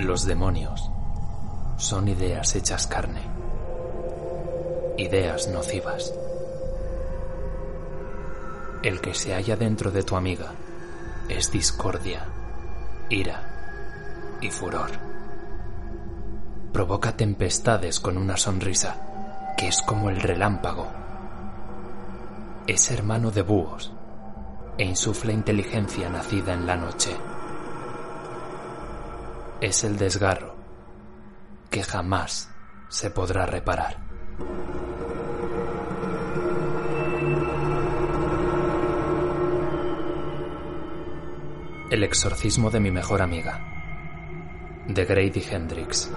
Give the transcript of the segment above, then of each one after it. Los demonios son ideas hechas carne, ideas nocivas. El que se halla dentro de tu amiga es discordia, ira y furor. Provoca tempestades con una sonrisa que es como el relámpago. Es hermano de búhos e insufla inteligencia nacida en la noche. Es el desgarro que jamás se podrá reparar. El exorcismo de mi mejor amiga, de Grady Hendrix.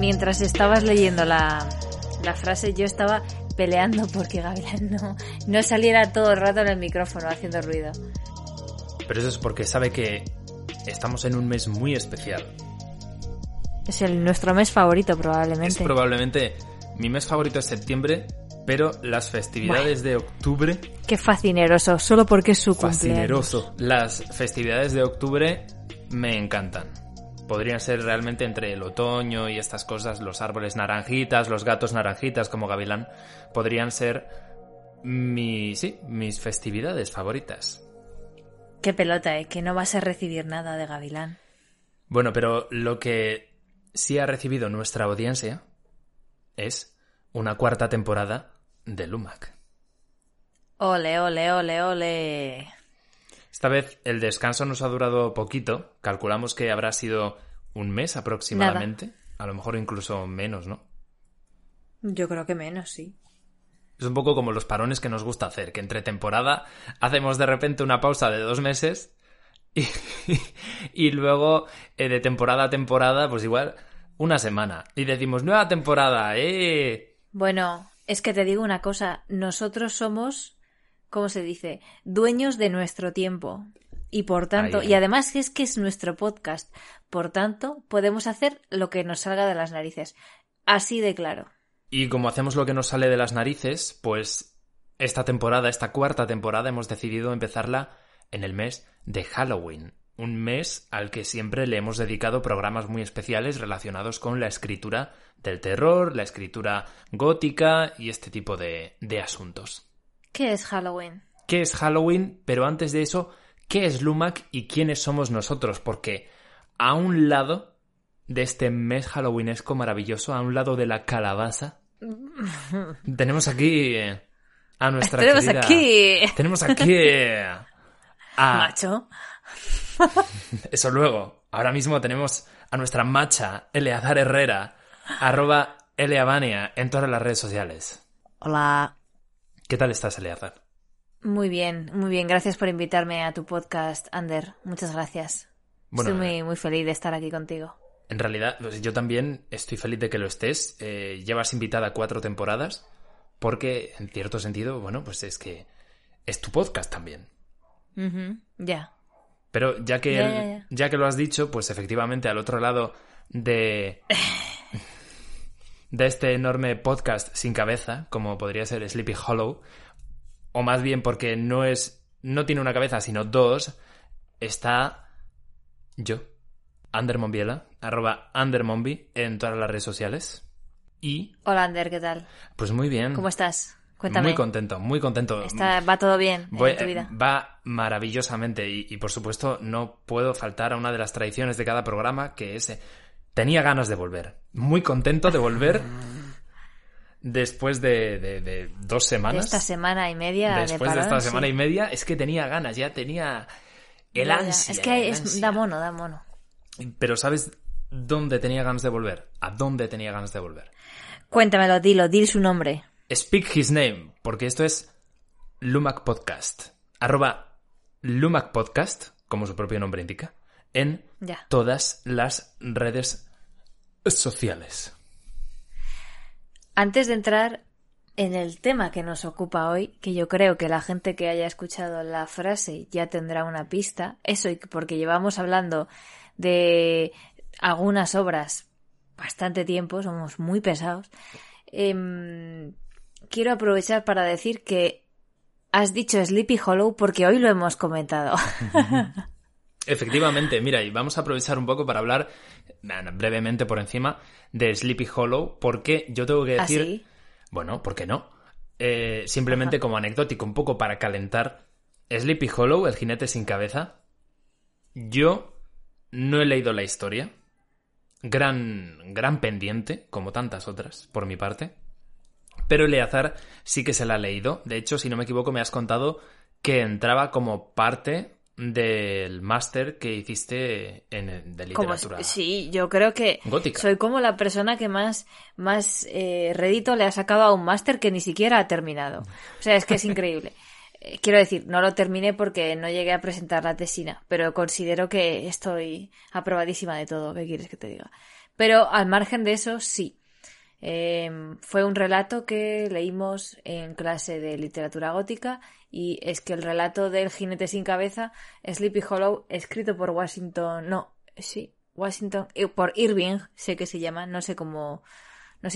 Mientras estabas leyendo la frase, yo estaba peleando porque Gabriel no saliera todo el rato en el micrófono haciendo ruido. Pero eso es porque sabe que estamos en un mes muy especial. Es nuestro mes favorito, probablemente. Es probablemente... Mi mes favorito es septiembre, pero las festividades de octubre... ¡Qué fascineroso! Solo porque es su fascineroso. Cumpleaños. Fascineroso. Las festividades de octubre me encantan. Podrían ser realmente entre el otoño y estas cosas, los árboles naranjitas, los gatos naranjitas como Gavilán, podrían ser mis festividades favoritas. Qué pelota, que no vas a recibir nada de Gavilán. Bueno, pero lo que sí ha recibido nuestra audiencia es una cuarta temporada de LUMAC. ¡Ole, ole, ole, ole! Esta vez el descanso nos ha durado poquito. Calculamos que habrá sido un mes aproximadamente. Nada. A lo mejor incluso menos, ¿no? Yo creo que menos, sí. Es un poco como los parones que nos gusta hacer, que entre temporada hacemos de repente una pausa de 2 meses y luego de temporada a temporada, pues igual, una semana. Y decimos, ¡nueva temporada! ¡Eh! Bueno, es que te digo una cosa. Nosotros somos... ¿Cómo se dice? Dueños de nuestro tiempo. Y por tanto, y además es que es nuestro podcast. Por tanto, podemos hacer lo que nos salga de las narices. Así de claro. Y como hacemos lo que nos sale de las narices, pues esta cuarta temporada, hemos decidido empezarla en el mes de Halloween. Un mes al que siempre le hemos dedicado programas muy especiales relacionados con la escritura del terror, la escritura gótica y este tipo de asuntos. ¿Qué es Halloween? ¿Qué es Halloween? Pero antes de eso, ¿qué es LUMAC y quiénes somos nosotros? Porque a un lado de este mes halloweenesco maravilloso, a un lado de la calabaza, tenemos aquí a nuestra querida... Macho. Eso luego. Ahora mismo tenemos a nuestra macha, Aleazar Herrera, @Eleavania, en todas las redes sociales. Hola. ¿Qué tal estás, Aleazar? Muy bien, muy bien. Gracias por invitarme a tu podcast, Ander. Muchas gracias. Bueno, estoy muy, muy feliz de estar aquí contigo. En realidad, pues, yo también estoy feliz de que lo estés. Llevas invitada 4 temporadas porque, en cierto sentido, bueno, pues es que es tu podcast también. Uh-huh. Ya. Yeah. Pero ya que lo has dicho, pues efectivamente al otro lado de este enorme podcast sin cabeza, como podría ser Sleepy Hollow, o más bien porque no tiene una cabeza, sino 2, está yo, Ander Mombiela, @AnderMombi en todas las redes sociales. Y... Hola, Ander, ¿qué tal? Pues muy bien. ¿Cómo estás? Cuéntame. Muy contento, muy contento. Va todo bien en tu vida. Va maravillosamente y, por supuesto, no puedo faltar a una de las tradiciones de cada programa, que es... tenía ganas de volver. Muy contento de volver después de 2 semanas. De esta semana y media. Después de esta semana y media. Es que tenía ganas, ya tenía el ansia. Es que da mono. Pero ¿sabes dónde tenía ganas de volver? ¿A dónde tenía ganas de volver? Cuéntamelo, dilo su nombre. Speak his name, porque esto es LUMAC Podcast. @LUMAC Podcast, como su propio nombre indica, en todas las redes sociales. Antes de entrar en el tema que nos ocupa hoy, que yo creo que la gente que haya escuchado la frase ya tendrá una pista, eso porque llevamos hablando de algunas obras bastante tiempo, somos muy pesados, quiero aprovechar para decir que has dicho Sleepy Hollow porque hoy lo hemos comentado. Efectivamente, mira, y vamos a aprovechar un poco para hablar brevemente por encima de Sleepy Hollow, porque yo tengo que decir... ¿Ah, sí? Bueno, ¿por qué no? Simplemente como anecdótico, un poco para calentar. Sleepy Hollow, el jinete sin cabeza, yo no he leído la historia. Gran pendiente, como tantas otras, por mi parte. Pero Aleazar sí que se la ha leído. De hecho, si no me equivoco, me has contado que entraba como parte del máster que hiciste de literatura. Sí, yo creo que gótica. Soy como la persona que más rédito le ha sacado a un máster que ni siquiera ha terminado. O sea, es que es increíble. Quiero decir, no lo terminé porque no llegué a presentar la tesina, pero considero que estoy aprobadísima de todo. ¿Qué quieres que te diga? Pero al margen de eso, sí. Fue un relato que leímos en clase de literatura gótica y es que el relato del jinete sin cabeza, Sleepy Hollow, escrito por por Irving, sé que se llama, no sé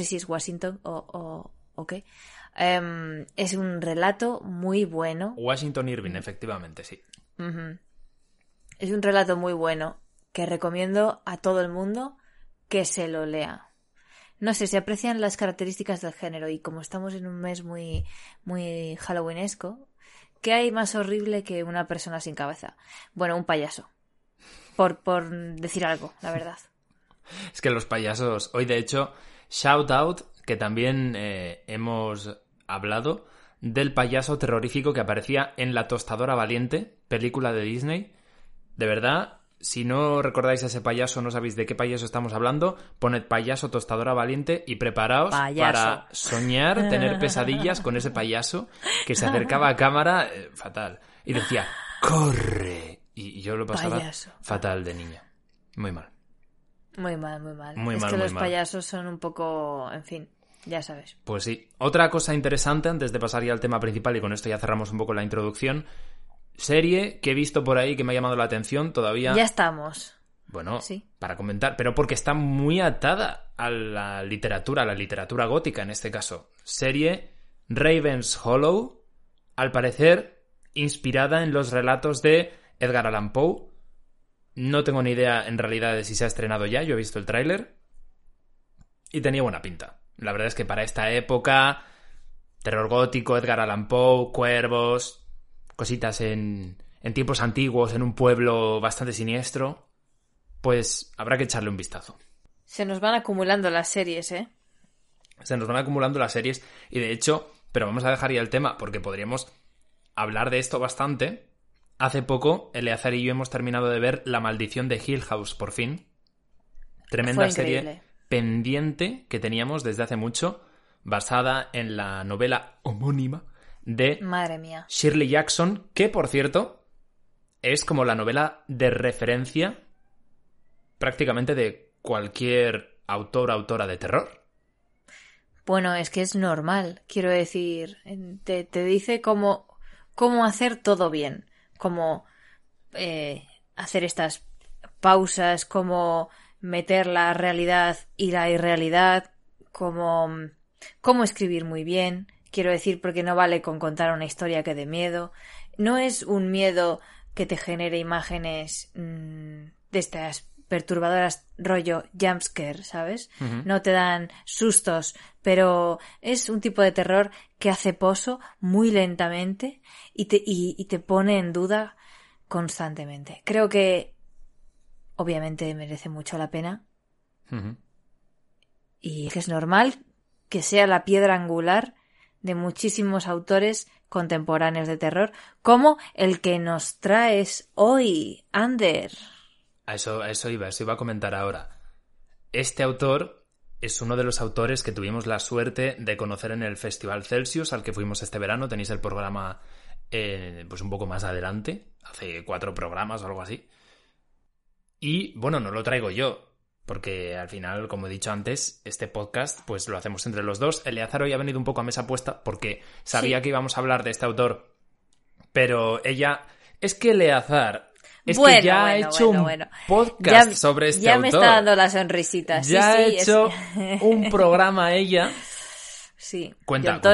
si es Washington o qué. Es un relato muy bueno. Washington Irving, efectivamente, sí. Uh-huh. Es un relato muy bueno que recomiendo a todo el mundo que se lo lea. No sé, se aprecian las características del género y como estamos en un mes muy, muy halloweenesco, ¿qué hay más horrible que una persona sin cabeza? Bueno, un payaso, por decir algo, la verdad. Es que los payasos, hoy de hecho, shout out, que también hemos hablado del payaso terrorífico que aparecía en La Tostadora Valiente, película de Disney, de verdad. Si no recordáis a ese payaso, no sabéis de qué payaso estamos hablando, poned payaso Tostadora Valiente y preparaos para soñar, tener pesadillas con ese payaso que se acercaba a cámara fatal. Y decía, ¡corre! Y yo lo pasaba fatal de niña. Muy mal. Muy mal, muy mal. Los payasos son un poco... En fin, ya sabes. Pues sí. Otra cosa interesante, antes de pasar ya al tema principal, y con esto ya cerramos un poco la introducción... Serie que he visto por ahí que me ha llamado la atención todavía. Ya estamos. Bueno, sí. Para comentar, pero porque está muy atada a la literatura gótica en este caso. Serie Raven's Hollow, al parecer inspirada en los relatos de Edgar Allan Poe. No tengo ni idea en realidad de si se ha estrenado ya, yo he visto el tráiler. Y tenía buena pinta. La verdad es que para esta época, terror gótico, Edgar Allan Poe, cuervos... cositas en tiempos antiguos, en un pueblo bastante siniestro, pues habrá que echarle un vistazo. Se nos van acumulando las series, ¿eh? Se nos van acumulando las series y de hecho, pero vamos a dejar ya el tema porque podríamos hablar de esto bastante. Hace poco, Aleazar y yo hemos terminado de ver La Maldición de Hill House, por fin. Tremenda serie pendiente que teníamos desde hace mucho, basada en la novela homónima de Shirley Jackson, que por cierto es como la novela de referencia prácticamente de cualquier autor, autora de terror. Bueno, es que es normal, quiero decir, te dice cómo hacer todo bien, cómo hacer estas pausas, cómo meter la realidad y la irrealidad, cómo escribir muy bien, quiero decir, porque no vale con contar una historia que dé miedo. No es un miedo que te genere imágenes de estas perturbadoras rollo jumpscare, ¿sabes? Uh-huh. No te dan sustos, pero es un tipo de terror que hace pozo muy lentamente y te pone en duda constantemente. Creo que obviamente merece mucho la pena. Uh-huh. Y es normal que sea la piedra angular de muchísimos autores contemporáneos de terror, como el que nos traes hoy, Ander. A eso iba a comentar ahora. Este autor es uno de los autores que tuvimos la suerte de conocer en el Festival Celsius, al que fuimos este verano. Tenéis el programa pues un poco más adelante, hace 4 programas o algo así. Y bueno, no lo traigo yo, porque al final, como he dicho antes, este podcast pues lo hacemos entre los dos. Aleazar hoy ha venido un poco a mesa puesta porque sabía que íbamos a hablar de este autor, pero ella... Es que Aleazar... ha hecho un podcast sobre este autor. Ya me está dando la sonrisita. Ha hecho un programa ella. Sí. Cuéntanoslo,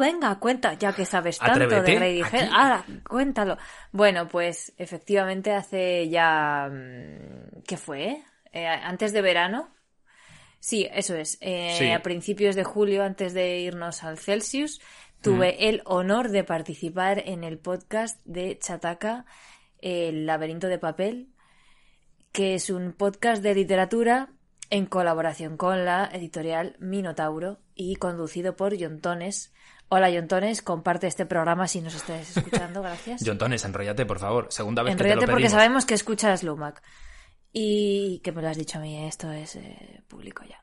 venga, cuenta, ya que sabes tanto Atrévete de Grady Hendrix. Ahora, cuéntalo. Bueno, pues efectivamente hace ya... ¿Qué fue? ¿Antes de verano? Sí, eso es. Sí. A principios de julio, antes de irnos al Celsius, tuve el honor de participar en el podcast de Chataca, El laberinto de papel, que es un podcast de literatura en colaboración con la editorial Minotauro y conducido por Jontones. Hola, Jontones, comparte este programa si nos estás escuchando, gracias. Jontones, enróllate, por favor, segunda vez enróllate que te lo pedimos. Enróllate porque sabemos que escuchas LUMAC. Y que me lo has dicho a mí, esto es público ya.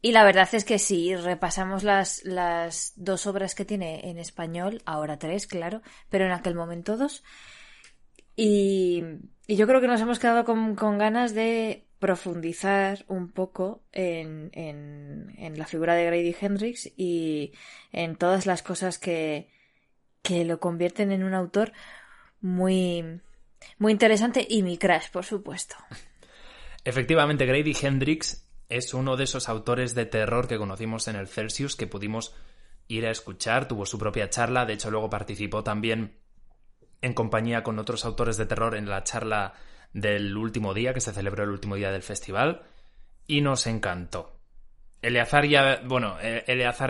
Y la verdad es que si repasamos las 2 obras que tiene en español, ahora 3, claro, pero en aquel momento 2, y yo creo que nos hemos quedado con ganas de profundizar un poco en la figura de Grady Hendrix y en todas las cosas que lo convierten en un autor muy, muy interesante y mi crush, por supuesto. Efectivamente, Grady Hendrix es uno de esos autores de terror que conocimos en el Celsius, que pudimos ir a escuchar. Tuvo su propia charla. De hecho, luego participó también en compañía con otros autores de terror en la charla del último día, que se celebró el último día del festival. Y nos encantó. Aleazar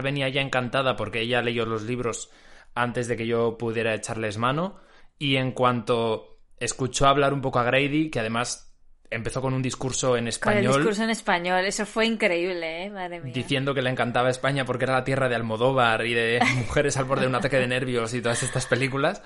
venía ya encantada porque ella leyó los libros antes de que yo pudiera echarles mano. Y en cuanto escuchó hablar un poco a Grady, que además... empezó con un discurso en español. Con el discurso en español, eso fue increíble, madre mía. Diciendo que le encantaba España porque era la tierra de Almodóvar y de Mujeres al borde de un ataque de nervios y todas estas películas.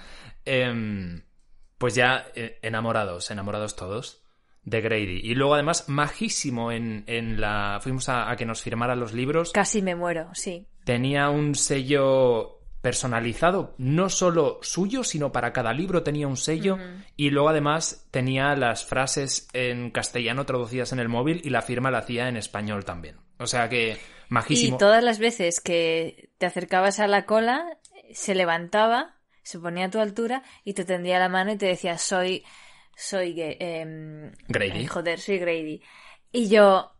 Pues ya enamorados todos de Grady. Y luego además majísimo en la... Fuimos a que nos firmara los libros. Casi me muero, sí. Tenía un sello... personalizado, no solo suyo, sino para cada libro tenía un sello. Uh-huh. Y luego además tenía las frases en castellano traducidas en el móvil y la firma la hacía en español también. O sea que majísimo. Y todas las veces que te acercabas a la cola, se levantaba, se ponía a tu altura y te tendía la mano y te decía, Grady. Soy Grady. Y yo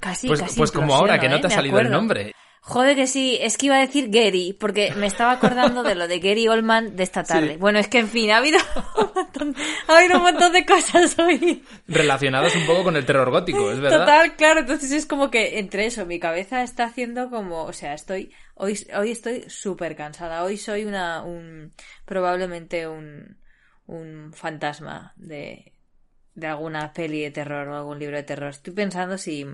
casi pues como ahora que no te ha salido el nombre. Joder que sí, es que iba a decir Gary, porque me estaba acordando de lo de Gary Oldman de esta tarde. Sí. Bueno, es que en fin, ha habido un montón de cosas hoy. Relacionadas un poco con el terror gótico, es verdad. Total, claro, entonces es como que entre eso, mi cabeza está haciendo como, o sea, hoy estoy súper cansada, hoy soy probablemente un fantasma de alguna peli de terror o algún libro de terror. Estoy pensando si...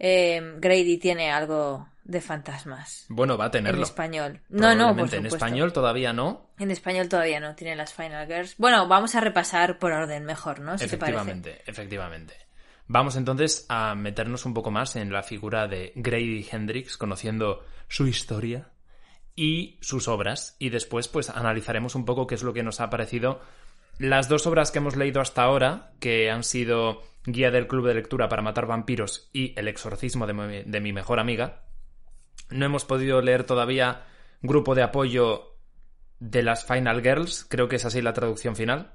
Grady tiene algo de fantasmas. Bueno, va a tenerlo. En español. No, por supuesto. En español todavía no. Tiene las Final Girls. Bueno, vamos a repasar por orden mejor, ¿no? Efectivamente. Vamos entonces a meternos un poco más en la figura de Grady Hendrix, conociendo su historia y sus obras. Y después pues analizaremos un poco qué es lo que nos ha parecido las dos obras que hemos leído hasta ahora, que han sido Guía del Club de Lectura para Matar Vampiros y El exorcismo de mi mejor amiga. No hemos podido leer todavía Grupo de Apoyo de las Final Girls, creo que es así la traducción final.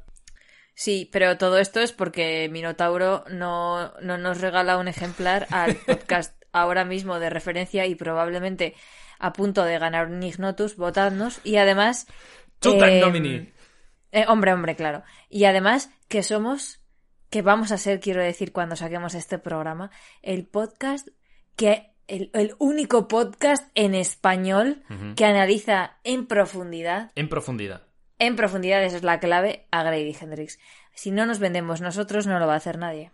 Sí, pero todo esto es porque Minotauro no nos regala un ejemplar al podcast ahora mismo de referencia y probablemente a punto de ganar un Ignotus, votadnos. Y además... Hombre, claro. Y además que vamos a ser, quiero decir, cuando saquemos este programa, el podcast que... El único podcast en español que analiza en profundidad. En profundidad, esa es la clave, a Grady Hendrix. Si no nos vendemos nosotros, no lo va a hacer nadie.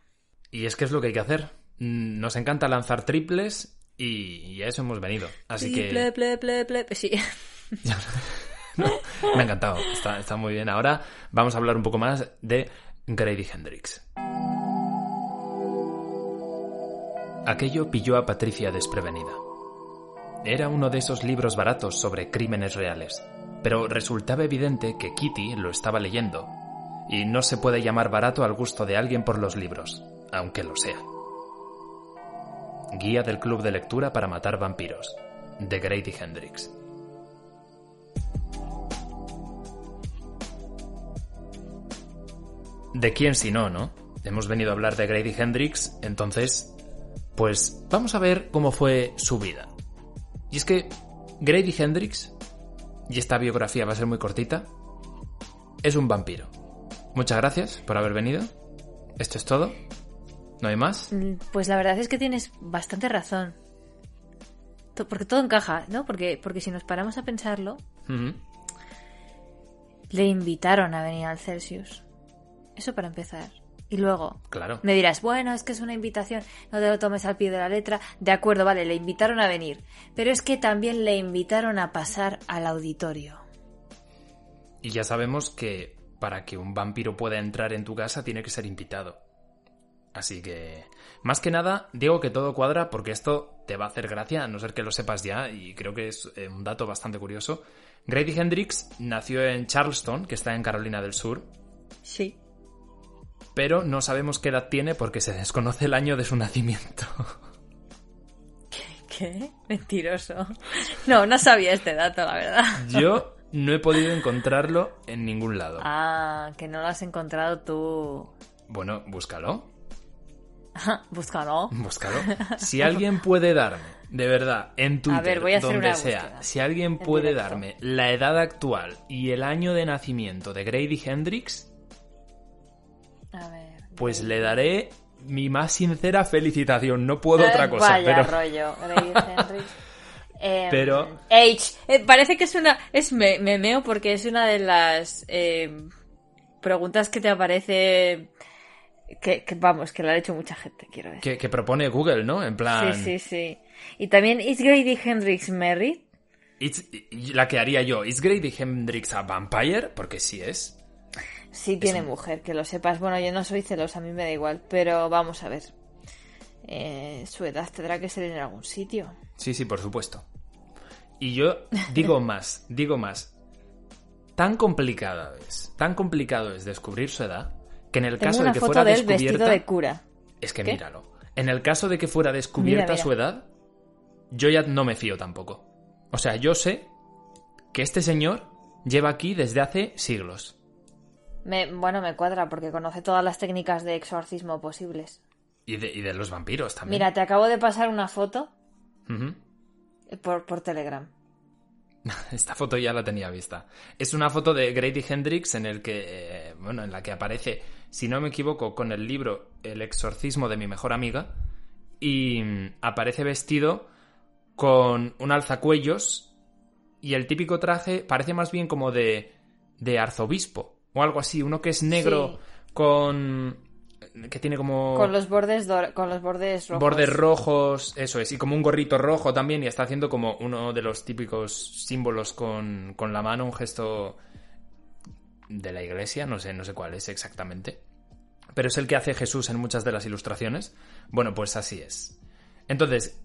Y es que es lo que hay que hacer. Nos encanta lanzar triples y a eso hemos venido. Así que... Sí. No, me ha encantado. Está muy bien. Ahora vamos a hablar un poco más de Grady Hendrix. Aquello pilló a Patricia desprevenida. Era uno de esos libros baratos sobre crímenes reales, pero resultaba evidente que Kitty lo estaba leyendo, y no se puede llamar barato al gusto de alguien por los libros, aunque lo sea. Guía del Club de Lectura para Matar Vampiros, de Grady Hendrix. ¿De quién si no, no? Hemos venido a hablar de Grady Hendrix, entonces... Pues vamos a ver cómo fue su vida. Y es que Grady Hendrix, y esta biografía va a ser muy cortita, es un vampiro. Muchas gracias por haber venido. Esto es todo. ¿No hay más? Pues la verdad es que tienes bastante razón. Porque todo encaja, ¿no? Porque si nos paramos a pensarlo, le invitaron a venir al Celsius. Eso para empezar. Y luego claro. Me dirás, bueno, es que es una invitación, no te lo tomes al pie de la letra. De acuerdo, vale, le invitaron a venir. Pero es que también le invitaron a pasar al auditorio. Y ya sabemos que para que un vampiro pueda entrar en tu casa tiene que ser invitado. Así que, más que nada, digo que todo cuadra porque esto te va a hacer gracia, a no ser que lo sepas ya, y creo que es un dato bastante curioso. Grady Hendrix nació en Charleston, que está en Carolina del Sur. Sí. Pero no sabemos qué edad tiene porque se desconoce el año de su nacimiento. ¿Qué? Mentiroso. No sabía este dato, la verdad. Yo no he podido encontrarlo en ningún lado. Ah, que no lo has encontrado tú. Bueno, búscalo. Si alguien puede darme, de verdad, en Twitter, voy a hacer donde una sea, búsqueda. Si alguien puede darme la edad actual y el año de nacimiento de Grady Hendrix... A ver, pues le daré mi más sincera felicitación. No puedo otra cosa. Vaya pero... rollo, Grady Hendrix. Pero... parece que es una... memeo porque es una de las preguntas que te aparece... Que la ha hecho mucha gente, quiero decir. Que propone Google, ¿no? En plan... Sí. Y también, ¿is Grady Hendrix married? La que haría yo. ¿Is Grady Hendrix a vampire? Porque sí es. Sí tiene mujer, que lo sepas. Bueno, yo no soy celosa, a mí me da igual. Pero vamos a ver. Su edad tendrá que ser en algún sitio. Sí, por supuesto. Y yo digo más, Tan complicado es descubrir su edad que en el caso de que fuera descubierta... Tengo una foto de él vestido de cura. Es que míralo. En el caso de que fuera descubierta su edad, yo ya no me fío tampoco. O sea, yo sé que este señor lleva aquí desde hace siglos. Me cuadra porque conoce todas las técnicas de exorcismo posibles. Y de los vampiros también. Mira, te acabo de pasar una foto por Telegram. Esta foto ya la tenía vista. Es una foto de Grady Hendrix en la que aparece, si no me equivoco, con el libro El exorcismo de mi mejor amiga. Y aparece vestido con un alzacuellos y el típico traje parece más bien como de arzobispo. O algo así, uno que es negro que tiene como... Con los bordes rojos. Bordes rojos, eso es. Y como un gorrito rojo también. Y está haciendo como uno de los típicos símbolos con la mano. Un gesto de la iglesia. No sé cuál es exactamente. Pero es el que hace Jesús en muchas de las ilustraciones. Bueno, pues así es. Entonces,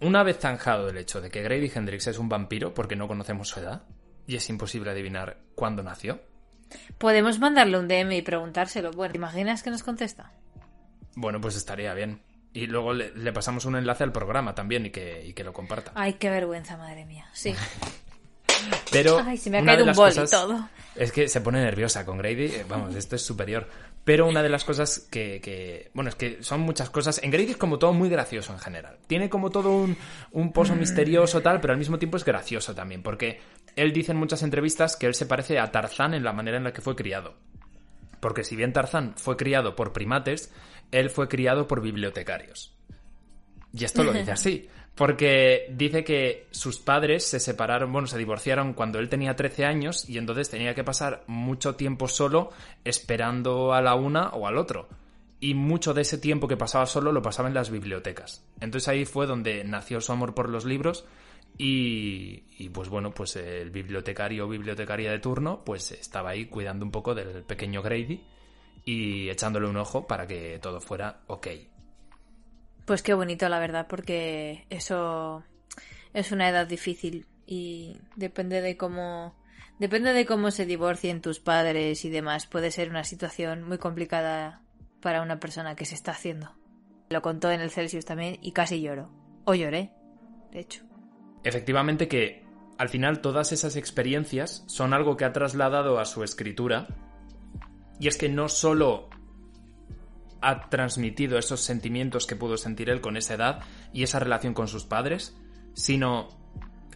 Una vez zanjado el hecho de que Grady Hendrix es un vampiro, porque no conocemos su edad y es imposible adivinar cuándo nació, podemos mandarle un DM y preguntárselo. Bueno, ¿te imaginas que nos contesta? Bueno, pues estaría bien. Y luego le pasamos un enlace al programa también y que lo comparta. Ay, qué vergüenza, madre mía. Sí. Pero ay, se me ha caído un bol y todo. Es que se pone nerviosa con Grady. Vamos, esto es superior. Pero una de las cosas que... Bueno, es que son muchas cosas. En Grady es como todo muy gracioso en general. Tiene como todo un pozo misterioso tal, pero al mismo tiempo es gracioso también. Porque él dice en muchas entrevistas que él se parece a Tarzán en la manera en la que fue criado. Porque si bien Tarzán fue criado por primates, él fue criado por bibliotecarios. Y esto lo dice así. Porque dice que sus padres se separaron, bueno, se divorciaron cuando él tenía 13 años y entonces tenía que pasar mucho tiempo solo esperando a la una o al otro. Y mucho de ese tiempo que pasaba solo lo pasaba en las bibliotecas. Entonces ahí fue donde nació su amor por los libros y pues bueno, pues el bibliotecario o bibliotecaria de turno pues estaba ahí cuidando un poco del pequeño Grady y echándole un ojo para que todo fuera ok. Pues qué bonito, la verdad, porque eso es una edad difícil y depende de cómo se divorcien tus padres y demás, puede ser una situación muy complicada para una persona que se está haciendo. Lo contó en el Celsius también y casi lloró. O lloré, de hecho. Efectivamente que al final todas esas experiencias son algo que ha trasladado a su escritura y es que no solo ha transmitido esos sentimientos que pudo sentir él con esa edad y esa relación con sus padres, sino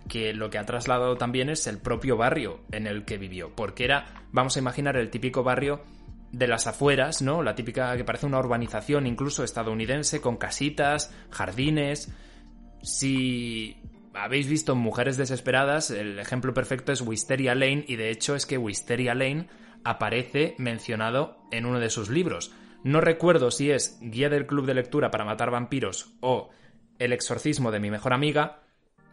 que lo que ha trasladado también es el propio barrio en el que vivió, porque era, vamos a imaginar, el típico barrio de las afueras, ¿no? La típica que parece una urbanización incluso estadounidense con casitas, jardines. Si habéis visto Mujeres Desesperadas, el ejemplo perfecto es Wisteria Lane y de hecho es que Wisteria Lane aparece mencionado en uno de sus libros. No recuerdo si es Guía del Club de Lectura para Matar Vampiros o El exorcismo de mi mejor amiga,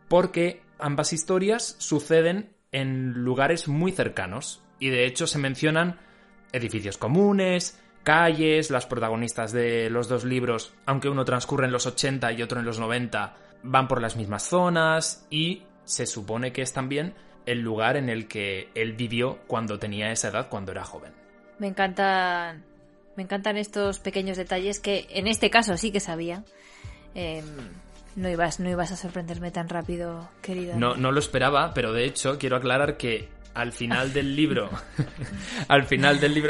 porque ambas historias suceden en lugares muy cercanos y de hecho se mencionan edificios comunes, calles, las protagonistas de los dos libros, aunque uno transcurre en los 80 y otro en los 90, van por las mismas zonas y se supone que es también el lugar en el que él vivió cuando tenía esa edad, cuando era joven. Me encantan estos pequeños detalles que en este caso sí que sabía. No ibas a sorprenderme tan rápido, querida. No lo esperaba, pero de hecho quiero aclarar que al final del libro...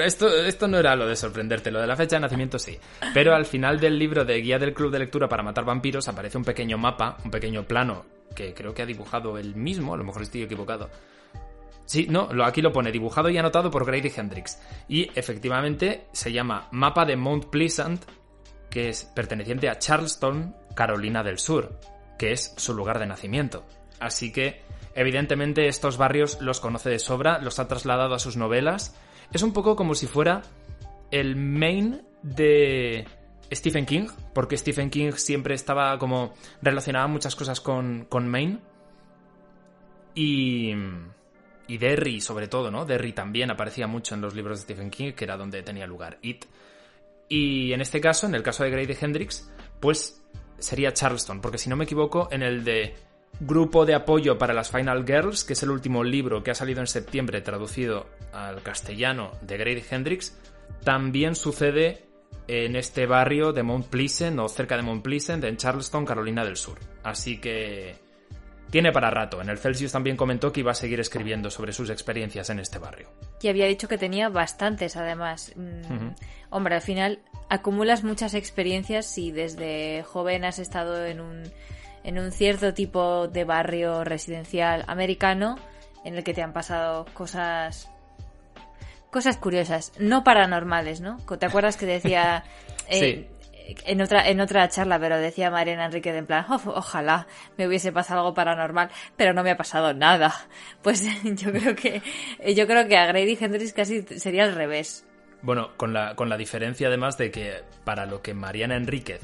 Esto no era lo de sorprenderte, lo de la fecha de nacimiento sí. Pero al final del libro de Guía del Club de Lectura para Matar Vampiros aparece un pequeño mapa, un pequeño plano, que creo que ha dibujado él mismo, a lo mejor estoy equivocado. Sí, no, aquí lo pone, dibujado y anotado por Grady Hendrix. Y efectivamente se llama Mapa de Mount Pleasant, que es perteneciente a Charleston, Carolina del Sur, que es su lugar de nacimiento. Así que, evidentemente, estos barrios los conoce de sobra, los ha trasladado a sus novelas. Es un poco como si fuera el Maine de Stephen King, porque Stephen King siempre estaba como relacionado a muchas cosas con Maine. Y Derry, sobre todo, ¿no? Derry también aparecía mucho en los libros de Stephen King, que era donde tenía lugar It. Y en este caso, en el caso de Grady Hendrix, pues sería Charleston, porque si no me equivoco, en el de Grupo de Apoyo para las Final Girls, que es el último libro que ha salido en septiembre traducido al castellano de Grady Hendrix, también sucede en este barrio de Mount Pleasant, o cerca de Mount Pleasant, en Charleston, Carolina del Sur. Así que... tiene para rato. En el Celsius también comentó que iba a seguir escribiendo sobre sus experiencias en este barrio. Y había dicho que tenía bastantes, además. Hombre, al final acumulas muchas experiencias si desde joven has estado en un cierto tipo de barrio residencial americano en el que te han pasado cosas curiosas, no paranormales, ¿no? ¿Te acuerdas que decía... sí. En otra charla, pero decía Mariana Enríquez en plan, ojalá me hubiese pasado algo paranormal, pero no me ha pasado nada. Pues yo creo que a Grady Hendrix casi sería al revés. Bueno, con la diferencia además de que para lo que Mariana Enríquez,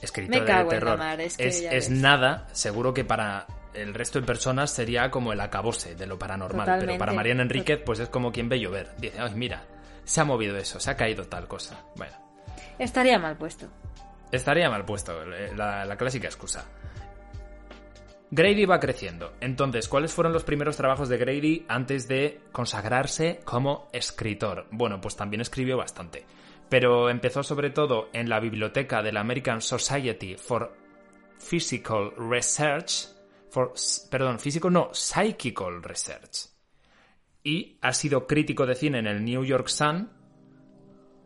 escritora de terror, es nada, seguro que para el resto de personas sería como el acabose de lo paranormal. Totalmente. Pero para Mariana Enríquez pues es como quien ve llover. Dice, ay, mira, se ha movido eso, se ha caído tal cosa. Bueno. Estaría mal puesto. La clásica excusa. Grady va creciendo. Entonces, ¿cuáles fueron los primeros trabajos de Grady antes de consagrarse como escritor? Bueno, pues también escribió bastante. Pero empezó sobre todo en la biblioteca de la American Society for Psychical Research. Y ha sido crítico de cine en el New York Sun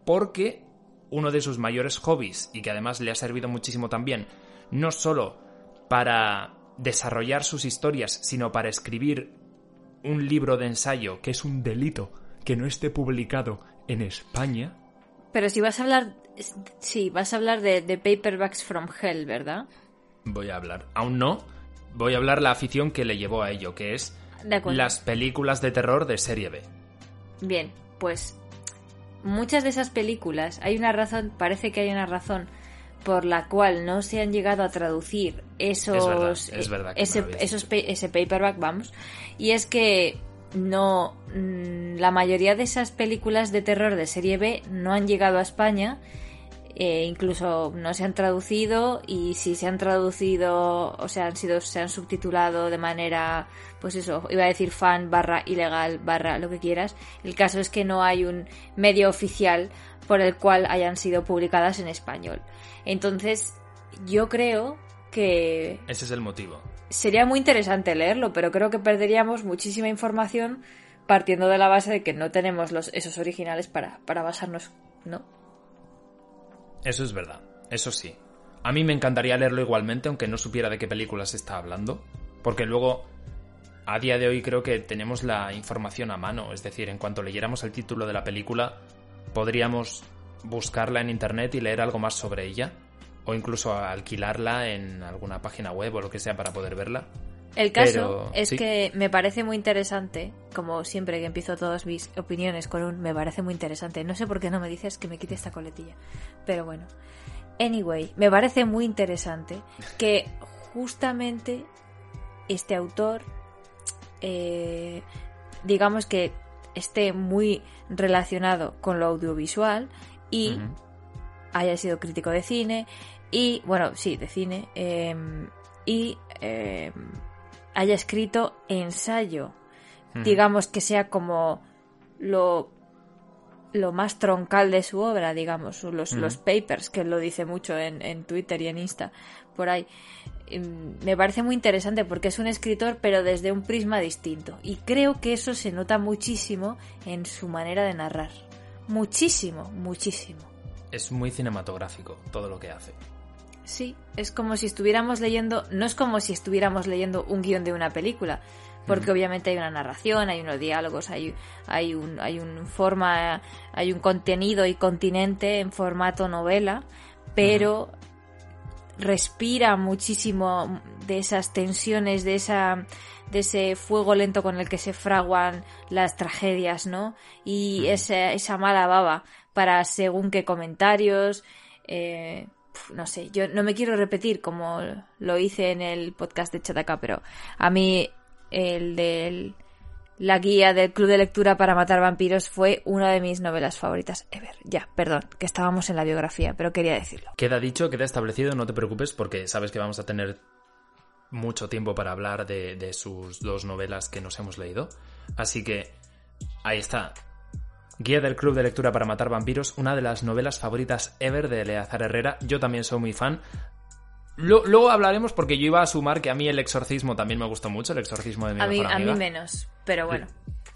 porque uno de sus mayores hobbies, y que además le ha servido muchísimo también, no solo para desarrollar sus historias, sino para escribir un libro de ensayo, que es un delito que no esté publicado en España. Pero si vas a hablar... Sí, vas a hablar de Paperbacks from Hell, ¿verdad? Voy a hablar. Aún no. Voy a hablar la afición que le llevó a ello, que es las películas de terror de serie B. Bien, pues muchas de esas películas, hay una razón, parece que hay una razón por la cual no se han llegado a traducir esos... ese paperback, vamos. Y es que no... La mayoría de esas películas de terror de serie B no han llegado a España. Incluso no se han traducido, y si se han traducido, o sea, se han subtitulado de manera, pues eso, iba a decir fan / ilegal / lo que quieras. El caso es que no hay un medio oficial por el cual hayan sido publicadas en español. Entonces, yo creo que... Ese es el motivo. Sería muy interesante leerlo, pero creo que perderíamos muchísima información partiendo de la base de que no tenemos esos originales para basarnos, ¿no? Eso es verdad, eso sí. A mí me encantaría leerlo igualmente, aunque no supiera de qué película se está hablando, porque luego, a día de hoy, creo que tenemos la información a mano. Es decir, en cuanto leyéramos el título de la película, podríamos buscarla en internet y leer algo más sobre ella, o incluso alquilarla en alguna página web o lo que sea para poder verla. El caso es que me parece muy interesante, como siempre que empiezo todas mis opiniones con un me parece muy interesante. No sé por qué no me dices que me quite esta coletilla, pero bueno. Anyway, me parece muy interesante que justamente este autor, digamos que esté muy relacionado con lo audiovisual y haya sido crítico de cine y, bueno, sí, de cine, y haya escrito ensayo, digamos que sea como lo más troncal de su obra, digamos, los papers, que lo dice mucho en Twitter y en Insta, por ahí. Me parece muy interesante porque es un escritor, pero desde un prisma distinto. Y creo que eso se nota muchísimo en su manera de narrar. Muchísimo, muchísimo. Es muy cinematográfico todo lo que hace. Sí, es como si estuviéramos leyendo... No es como si estuviéramos leyendo un guión de una película, porque obviamente hay una narración, hay unos diálogos, hay un contenido y continente en formato novela, pero respira muchísimo de esas tensiones, de ese fuego lento con el que se fraguan las tragedias, ¿no? Y esa mala baba para según qué comentarios... No sé, yo no me quiero repetir como lo hice en el podcast de Chataca, pero a mí el de la guía del Club de Lectura para Matar Vampiros fue una de mis novelas favoritas ever. Ya, perdón, que estábamos en la biografía, pero quería decirlo. Queda dicho, queda establecido, no te preocupes porque sabes que vamos a tener mucho tiempo para hablar de sus dos novelas que nos hemos leído. Así que ahí está. Guía del Club de Lectura para Matar Vampiros, una de las novelas favoritas ever de Aleazar Herrera. Yo también soy muy fan. Luego hablaremos porque yo iba a sumar que a mí El exorcismo también me gustó mucho, El exorcismo de mi mejor amiga. A mí menos, pero bueno.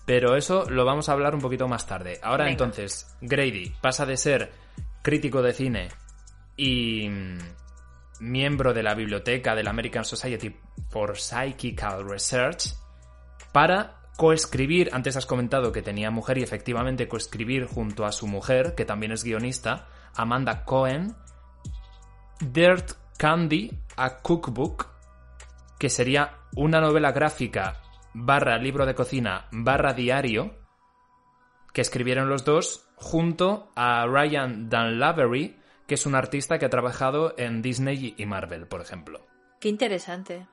Pero eso lo vamos a hablar un poquito más tarde. Ahora venga. Entonces, Grady pasa de ser crítico de cine y miembro de la biblioteca de la American Society for Psychical Research para... coescribir, antes has comentado que tenía mujer y efectivamente coescribir junto a su mujer, que también es guionista, Amanda Cohen, Dirt Candy, a Cookbook, que sería una novela gráfica / libro de cocina / diario, que escribieron los dos, junto a Ryan Dunlavery, que es un artista que ha trabajado en Disney y Marvel, por ejemplo. Qué interesante.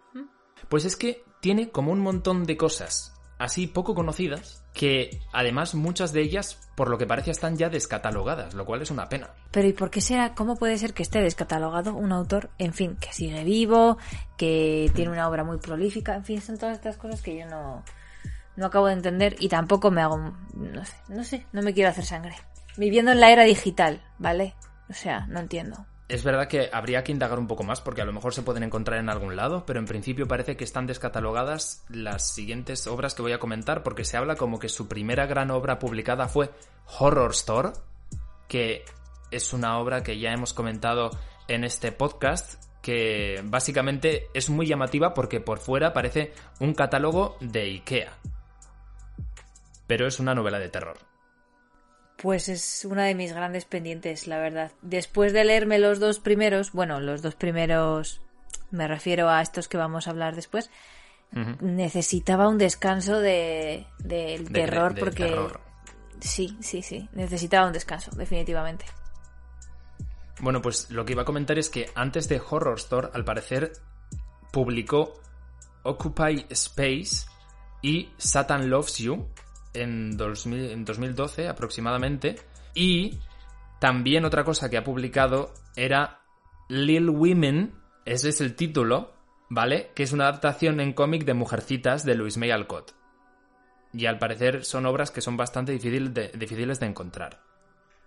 Pues es que tiene como un montón de cosas. así poco conocidas, que además muchas de ellas, por lo que parece, están ya descatalogadas, lo cual es una pena. Pero ¿y por qué será? ¿Cómo puede ser que esté descatalogado un autor, en fin, que sigue vivo, que tiene una obra muy prolífica? En fin, son todas estas cosas que yo no acabo de entender y tampoco me hago... No sé, no me quiero hacer sangre. Viviendo en la era digital, ¿vale? O sea, no entiendo. Es verdad que habría que indagar un poco más porque a lo mejor se pueden encontrar en algún lado, pero en principio parece que están descatalogadas las siguientes obras que voy a comentar porque se habla como que su primera gran obra publicada fue Horrorstör, que es una obra que ya hemos comentado en este podcast, que básicamente es muy llamativa porque por fuera parece un catálogo de IKEA, pero es una novela de terror. Pues es una de mis grandes pendientes, la verdad. Después de leerme los dos primeros, me refiero a estos que vamos a hablar después, necesitaba un descanso del terror porque... Terror. Sí, necesitaba un descanso, definitivamente. Bueno, pues lo que iba a comentar es que antes de Horrorstör, al parecer, publicó Occupy Space y Satan Loves You, en 2012 aproximadamente, y también otra cosa que ha publicado era Little Women, ese es el título, ¿vale? Que es una adaptación en cómic de Mujercitas de Louise May Alcott. Y al parecer son obras que son bastante difíciles de encontrar.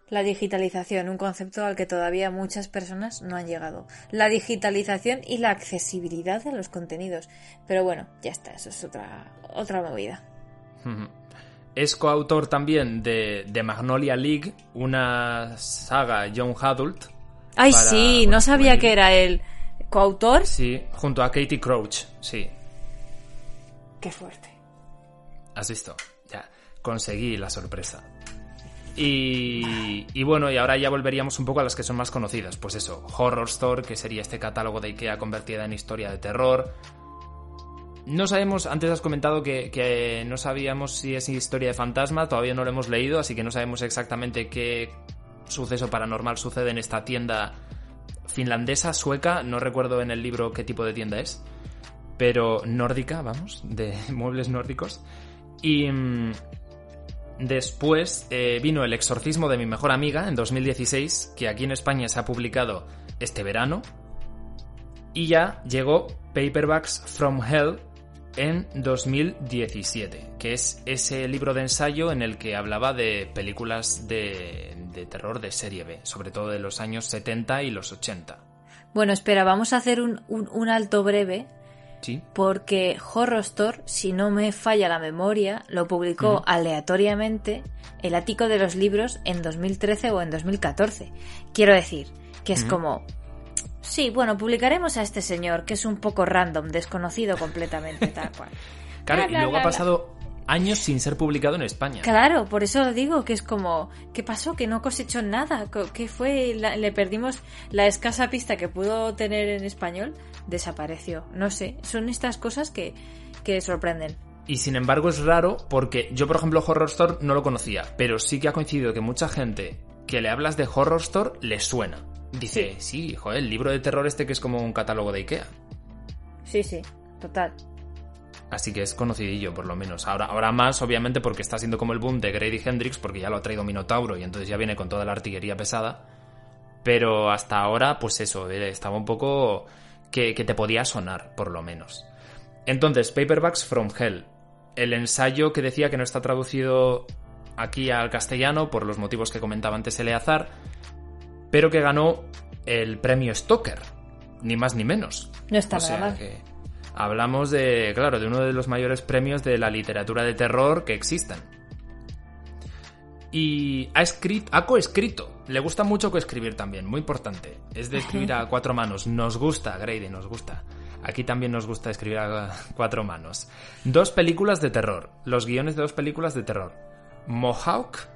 La digitalización, un concepto al que todavía muchas personas no han llegado. La digitalización y la accesibilidad de los contenidos. Pero bueno, ya está, eso es otra movida. Es coautor también de Magnolia League, una saga young adult. ¡Ay, sí! No sabía que era él. ¿Coautor? Sí, junto a Katie Crouch, sí. ¡Qué fuerte! ¿Has visto? Ya, conseguí la sorpresa. Y bueno, y ahora ya volveríamos un poco a las que son más conocidas. Pues eso, Horrorstör, que sería este catálogo de IKEA convertida en historia de terror... No sabemos, antes has comentado que no sabíamos si es historia de fantasma, todavía no lo hemos leído, así que no sabemos exactamente qué suceso paranormal sucede en esta tienda finlandesa, sueca, no recuerdo en el libro qué tipo de tienda es, pero nórdica, vamos, de muebles nórdicos. Y después vino El exorcismo de mi mejor amiga en 2016, que aquí en España se ha publicado este verano, y ya llegó Paperbacks from Hell, en 2017, que es ese libro de ensayo en el que hablaba de películas de terror de serie B, sobre todo de los años 70 y los 80. Bueno, espera, vamos a hacer un alto breve. Sí. Porque Horrorstör, si no me falla la memoria, lo publicó aleatoriamente El ático de los libros en 2013 o en 2014. Quiero decir, que es como... Sí, bueno, publicaremos a este señor, que es un poco random, desconocido completamente, tal cual. Claro, y luego ha pasado años sin ser publicado en España. Claro, por eso lo digo, que es como, ¿qué pasó? Que no cosechó nada, ¿qué fue? Le perdimos la escasa pista que pudo tener en español, desapareció, no sé, son estas cosas que sorprenden. Y sin embargo es raro, porque yo, por ejemplo, Horrorstör no lo conocía, pero sí que ha coincidido que mucha gente que le hablas de Horrorstör le suena. Dice, sí, joder, el libro de terror este que es como un catálogo de IKEA. Sí, total. Así que es conocidillo, por lo menos. Ahora más, obviamente, porque está siendo como el boom de Grady Hendrix, porque ya lo ha traído Minotauro y entonces ya viene con toda la artillería pesada. Pero hasta ahora, pues eso, estaba un poco que te podía sonar, por lo menos. Entonces, Paperbacks from Hell. El ensayo que decía que no está traducido aquí al castellano, por los motivos que comentaba antes Aleazar, pero que ganó el premio Stoker, ni más ni menos. No está nada mal. O sea que hablamos de, claro, de uno de los mayores premios de la literatura de terror que existen. Y ha coescrito, le gusta mucho coescribir también, muy importante. Es de escribir a cuatro manos, nos gusta, Grady, nos gusta. Aquí también nos gusta escribir a cuatro manos. Dos películas de terror, los guiones de dos películas de terror. Mohawk,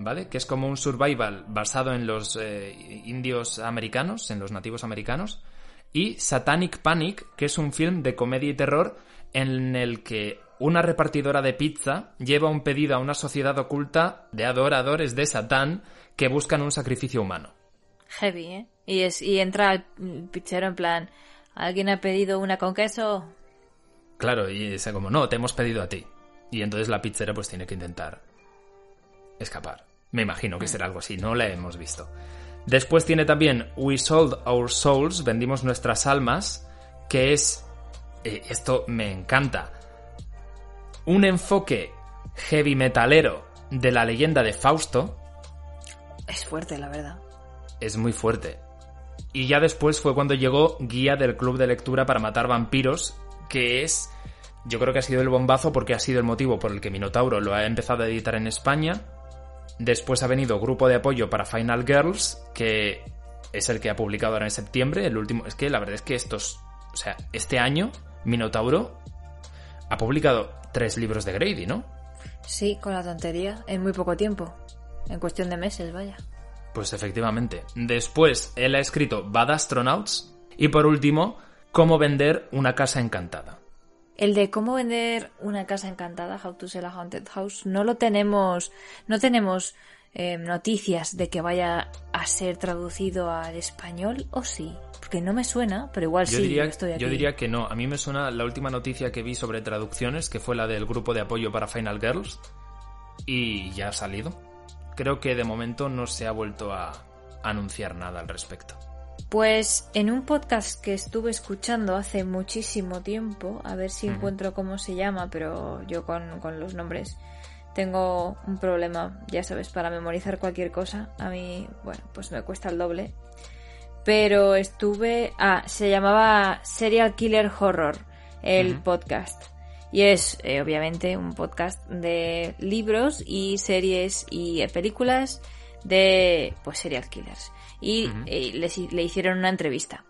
¿vale? Que es como un survival basado en los indios americanos, en los nativos americanos, y Satanic Panic, que es un film de comedia y terror en el que una repartidora de pizza lleva un pedido a una sociedad oculta de adoradores de Satán que buscan un sacrificio humano. Heavy, ¿eh? Y entra el pizzero en plan, ¿alguien ha pedido una con queso? Claro, y es como, no, te hemos pedido a ti. Y entonces la pizzera pues tiene que intentar escapar. Me imagino que será algo así, no la hemos visto. Después tiene también We Sold Our Souls, vendimos nuestras almas, que es, esto me encanta, un enfoque heavy metalero de la leyenda de Fausto. Es fuerte, la verdad. Es muy fuerte. Y ya después fue cuando llegó Guía del Club de Lectura para Matar Vampiros, que es, yo creo que ha sido el bombazo porque ha sido el motivo por el que Minotauro lo ha empezado a editar en España. Después ha venido Grupo de Apoyo para Final Girls, que es el que ha publicado ahora en septiembre, el último. Es que la verdad es que estos, o sea, este año Minotauro ha publicado 3 libros de Grady, ¿no? Sí, con la tontería, en muy poco tiempo, en cuestión de meses, vaya. Pues efectivamente. Después él ha escrito Bad Astronauts y por último, Cómo vender una casa encantada. El de Cómo vender una casa encantada, How to Sell a Haunted House, no tenemos noticias de que vaya a ser traducido al español, o sí, porque no me suena, pero igual yo sí, diría, estoy aquí. Yo diría que no, a mí me suena la última noticia que vi sobre traducciones, que fue la del Grupo de Apoyo para Final Girls, y ya ha salido. Creo que de momento no se ha vuelto a anunciar nada al respecto. Pues en un podcast que estuve escuchando hace muchísimo tiempo, a ver si encuentro cómo se llama, pero yo con los nombres tengo un problema, ya sabes, para memorizar cualquier cosa. A mí, bueno, pues me cuesta el doble. Pero se llamaba Serial Killer Horror, el podcast. Y es, obviamente, un podcast de libros y series y películas de, pues, serial killers. Y le hicieron una entrevista.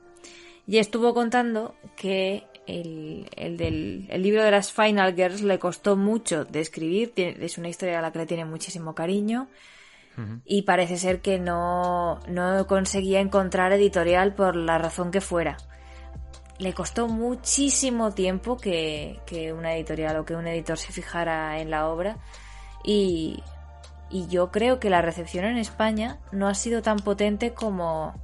Y estuvo contando que el libro de las Final Girls le costó mucho de escribir. Es una historia a la que le tiene muchísimo cariño. Y parece ser que no conseguía encontrar editorial por la razón que fuera. Le costó muchísimo tiempo que una editorial o que un editor se fijara en la obra y yo creo que la recepción en España no ha sido tan potente como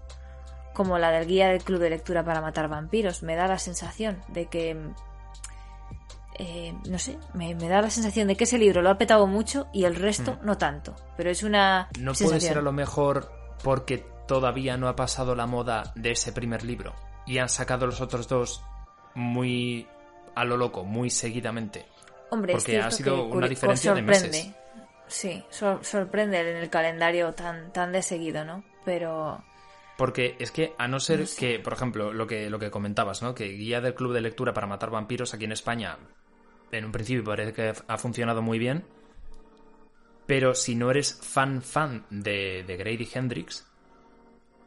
la del Guía del Club de Lectura para Matar Vampiros. Me da la sensación de que no sé, me da la sensación de que ese libro lo ha petado mucho y el resto no tanto, pero es una no sensación. Puede ser a lo mejor porque todavía no ha pasado la moda de ese primer libro y han sacado los otros dos muy a lo loco, muy seguidamente. Hombre, porque ha sido una diferencia de meses. Sí, sorprende en el calendario tan de seguido, ¿no? Pero porque es que a no ser no sé. Que, por ejemplo, lo que comentabas, ¿no? Que Guía del Club de Lectura para Matar Vampiros aquí en España en un principio parece que ha funcionado muy bien, pero si no eres fan de Grady Hendrix,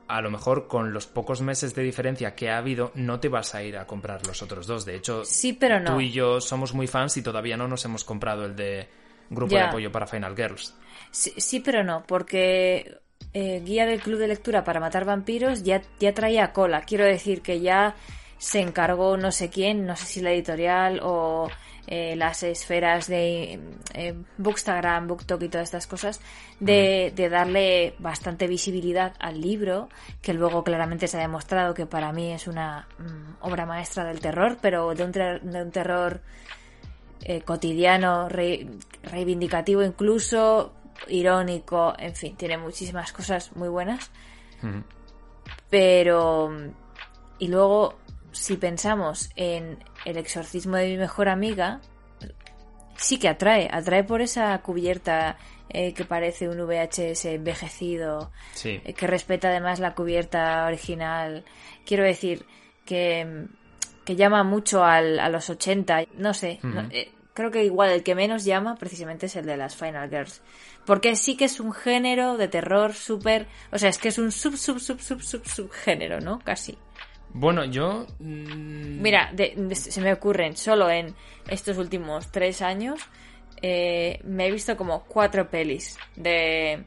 a lo mejor con los pocos meses de diferencia que ha habido, no te vas a ir a comprar los otros dos. De hecho, sí, pero no. Tú y yo somos muy fans y todavía no nos hemos comprado el de Grupo de Apoyo para Final Girls. Sí, sí pero no, porque Guía del Club de Lectura para Matar Vampiros ya traía cola. Quiero decir que ya se encargó no sé quién, no sé si la editorial o las esferas de Bookstagram, BookTok y todas estas cosas, de darle bastante visibilidad al libro, que luego claramente se ha demostrado que para mí es una obra maestra del terror, pero de un terror cotidiano, reivindicativo incluso, irónico, en fin, tiene muchísimas cosas muy buenas. Pero y luego, si pensamos en El exorcismo de mi mejor amiga, sí que atrae por esa cubierta que parece un VHS envejecido, sí. Que respeta además la cubierta original. Quiero decir que llama mucho a los 80, no sé, creo que igual el que menos llama precisamente es el de las Final Girls, porque sí que es un género de terror súper, o sea, es que es un subgénero, ¿no? Casi. Bueno, yo mira, se me ocurren solo en estos últimos 3 años me he visto como 4 pelis de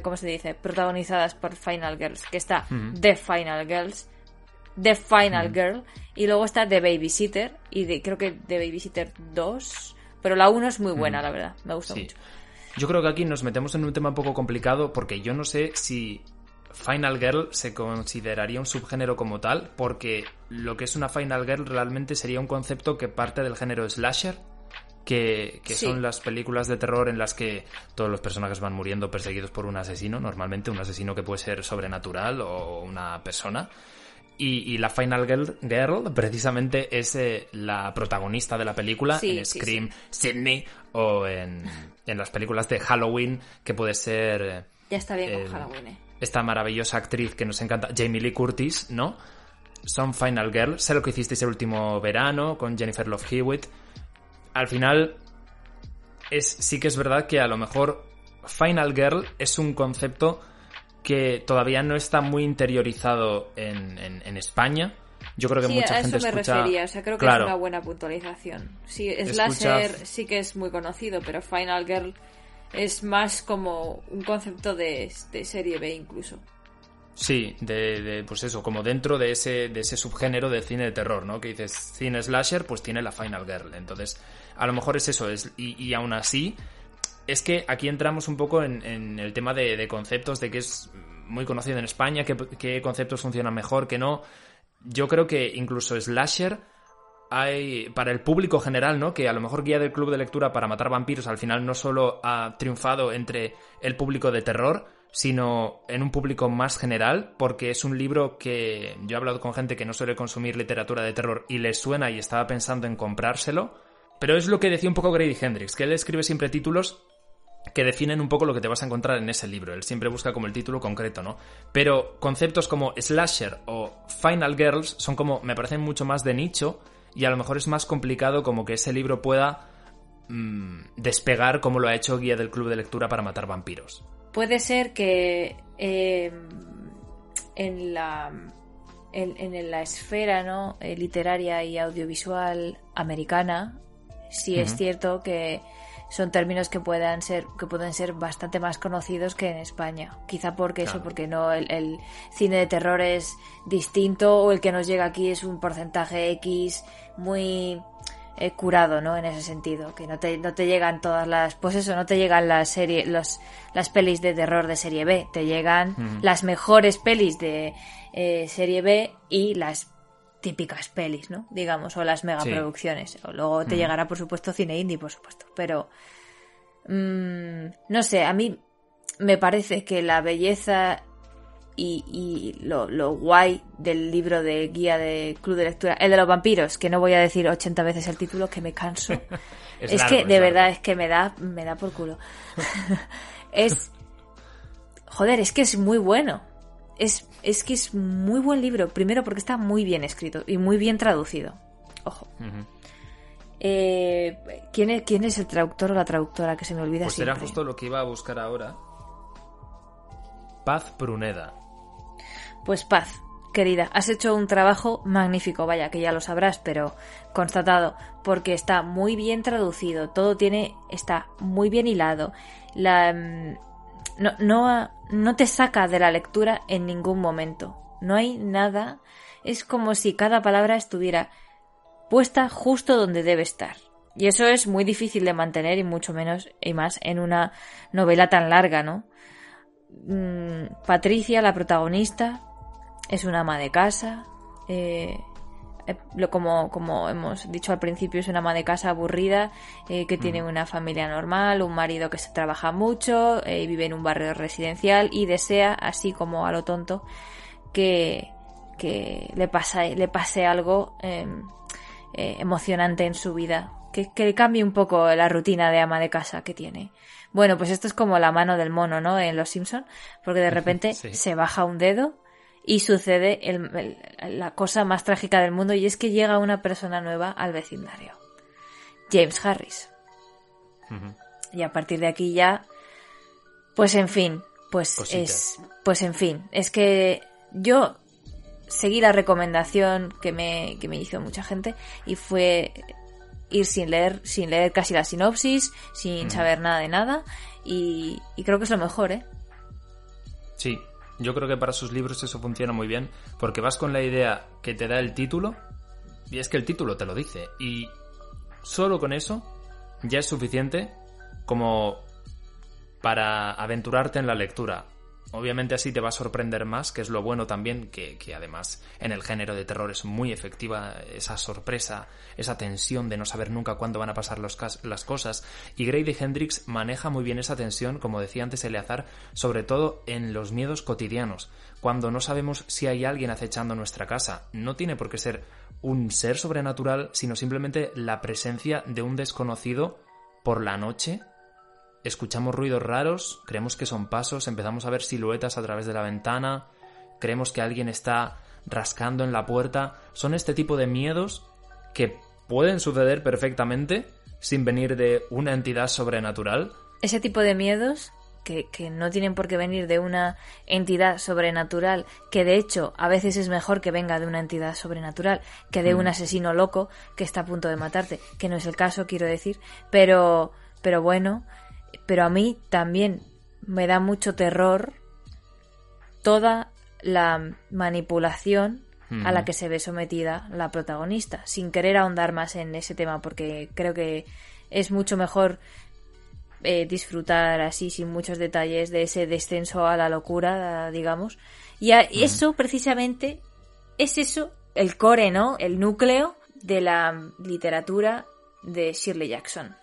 ¿cómo se dice? Protagonizadas por Final Girls, que está The Final Girls, The Final Girl, y luego está The Babysitter, y creo que The Babysitter 2, pero la 1 es muy buena, la verdad, me gusta mucho. Yo creo que aquí nos metemos en un tema un poco complicado, porque yo no sé si Final Girl se consideraría un subgénero como tal, porque lo que es una Final Girl realmente sería un concepto que parte del género slasher, que sí, son las películas de terror en las que todos los personajes van muriendo perseguidos por un asesino, normalmente un asesino que puede ser sobrenatural o una persona. Y la Final Girl precisamente es la protagonista de la película, sí, en Scream, sí, Sydney, o en las películas de Halloween, que puede ser... ya está bien con Halloween, esta maravillosa actriz que nos encanta, Jamie Lee Curtis, ¿no? Son Final Girl, Sé lo que hicisteis el último verano, con Jennifer Love Hewitt. Al final, sí que es verdad que a lo mejor Final Girl es un concepto que todavía no está muy interiorizado en España. Yo creo que sí, mucha gente escucha... Sí, a eso me refería. O sea, creo que claro, es una buena puntualización. Sí, Slasher sí que es muy conocido, pero Final Girl es más como un concepto de serie B incluso. Sí, pues eso, como dentro de ese subgénero de cine de terror, ¿no? Que dices, cine slasher, pues tiene la Final Girl. Entonces, a lo mejor es eso. Y aún así... Es que aquí entramos un poco en el tema de conceptos, de que es muy conocido en España, qué conceptos funcionan mejor, qué no. Yo creo que incluso slasher hay para el público general, ¿no? Que a lo mejor Guía del Club de Lectura para Matar Vampiros al final no solo ha triunfado entre el público de terror, sino en un público más general, porque es un libro que yo he hablado con gente que no suele consumir literatura de terror y les suena y estaba pensando en comprárselo. Pero es lo que decía un poco Grady Hendrix, que él escribe siempre títulos que definen un poco lo que te vas a encontrar en ese libro. Él siempre busca como el título concreto, ¿no? Pero conceptos como slasher o Final Girls son como, me parecen mucho más de nicho, y a lo mejor es más complicado como que ese libro pueda despegar como lo ha hecho Guía del Club de Lectura para Matar Vampiros. Puede ser que en la esfera, ¿no?, literaria y audiovisual americana, sí es cierto que son términos que pueden ser bastante más conocidos que en España. Quizá porque claro, eso, porque no el cine de terror es distinto, o el que nos llega aquí es un porcentaje X muy curado, ¿no? En ese sentido, que no te llegan todas las, pues eso, no te llegan las pelis de terror de serie B, te llegan las mejores pelis de serie B y las típicas pelis, ¿no? Digamos, o las megaproducciones. Sí. O luego te llegará, por supuesto, cine indie, por supuesto. Pero, no sé, a mí me parece que la belleza y lo guay del libro de Guía de Club de Lectura, el de los vampiros, que no voy a decir 80 veces el título, que me canso. es largo, de verdad, es que me da por culo. Joder, es que es muy bueno. Es que es muy buen libro, primero porque está muy bien escrito y muy bien traducido. Ojo. ¿Quién es el traductor o la traductora? Que se me olvida siempre. Pues era justo lo que iba a buscar ahora. Paz Pruneda. Pues Paz, querida, has hecho un trabajo magnífico, vaya, que ya lo sabrás, pero constatado, porque está muy bien traducido, todo está muy bien hilado. No te saca de la lectura en ningún momento. No hay nada. Es como si cada palabra estuviera puesta justo donde debe estar. Y eso es muy difícil de mantener, y mucho menos y más en una novela tan larga, ¿no? Patricia, la protagonista, es una ama de casa. Como hemos dicho al principio, es una ama de casa aburrida que tiene una familia normal, un marido que se trabaja mucho, vive en un barrio residencial y desea, así como a lo tonto, que le pase algo emocionante en su vida, que le cambie un poco la rutina de ama de casa que tiene. Bueno, pues esto es como la mano del mono, ¿no?, en Los Simpson, porque de repente se baja un dedo y sucede la cosa más trágica del mundo, y es que llega una persona nueva al vecindario, James Harris. Y a partir de aquí ya, pues en fin, es que yo seguí la recomendación que me hizo mucha gente, y fue ir sin leer casi la sinopsis, sin saber nada de nada, y creo que es lo mejor, ¿eh? Sí. Yo creo que para sus libros eso funciona muy bien, porque vas con la idea que te da el título, y es que el título te lo dice, y solo con eso ya es suficiente como para aventurarte en la lectura. Obviamente así te va a sorprender más, que es lo bueno también, que además en el género de terror es muy efectiva esa sorpresa, esa tensión de no saber nunca cuándo van a pasar las cosas, y Grady Hendrix maneja muy bien esa tensión, como decía antes Aleazar, sobre todo en los miedos cotidianos, cuando no sabemos si hay alguien acechando nuestra casa. No tiene por qué ser un ser sobrenatural, sino simplemente la presencia de un desconocido por la noche. Escuchamos ruidos raros, creemos que son pasos, empezamos a ver siluetas a través de la ventana, creemos que alguien está rascando en la puerta. Son este tipo de miedos que pueden suceder perfectamente sin venir de una entidad sobrenatural. Ese tipo de miedos que no tienen por qué venir de una entidad sobrenatural, que de hecho a veces es mejor que venga de una entidad sobrenatural que de un asesino loco que está a punto de matarte, que no es el caso, quiero decir, pero bueno... Pero a mí también me da mucho terror toda la manipulación a la que se ve sometida la protagonista, sin querer ahondar más en ese tema, porque creo que es mucho mejor disfrutar así, sin muchos detalles, de ese descenso a la locura, digamos. Y eso, precisamente, es eso, el core, ¿no? El núcleo de la literatura de Shirley Jackson.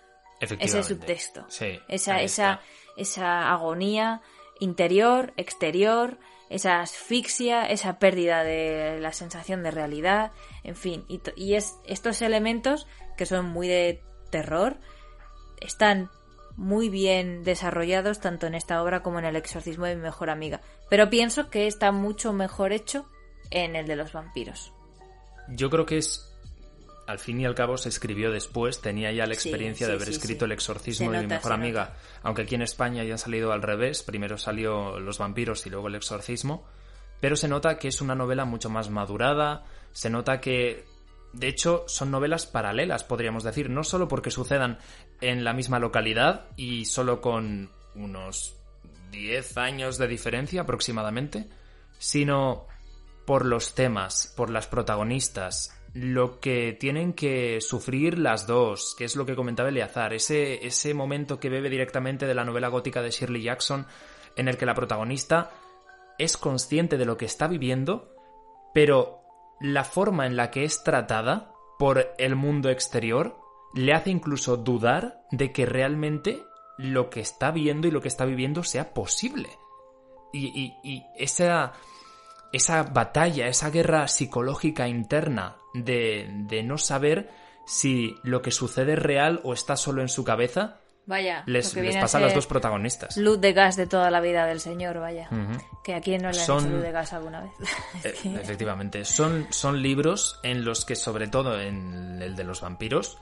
Ese subtexto, sí, esa agonía interior, exterior, esa asfixia, esa pérdida de la sensación de realidad, en fin, y estos elementos que son muy de terror están muy bien desarrollados tanto en esta obra como en El exorcismo de mi mejor amiga, pero pienso que está mucho mejor hecho en el de los vampiros. Yo creo que es... Al fin y al cabo se escribió después, tenía ya la experiencia de haber escrito El exorcismo de mi mejor amiga, aunque aquí en España ya ha salido al revés, primero salió Los vampiros y luego El exorcismo, pero se nota que es una novela mucho más madurada, se nota que, de hecho, son novelas paralelas, podríamos decir, no solo porque sucedan en la misma localidad y solo con unos 10 años de diferencia aproximadamente, sino por los temas, por las protagonistas, lo que tienen que sufrir las dos, que es lo que comentaba Aleazar, ese momento que bebe directamente de la novela gótica de Shirley Jackson, en el que la protagonista es consciente de lo que está viviendo, pero la forma en la que es tratada por el mundo exterior le hace incluso dudar de que realmente lo que está viendo y lo que está viviendo sea posible. Y esa batalla, esa guerra psicológica interna de no saber si lo que sucede es real o está solo en su cabeza, vaya, les pasa a las dos protagonistas. Luz de gas de toda la vida del señor, vaya. Que a quién no le han hecho luz de gas alguna vez. Efectivamente, son libros en los que, sobre todo en el de los vampiros,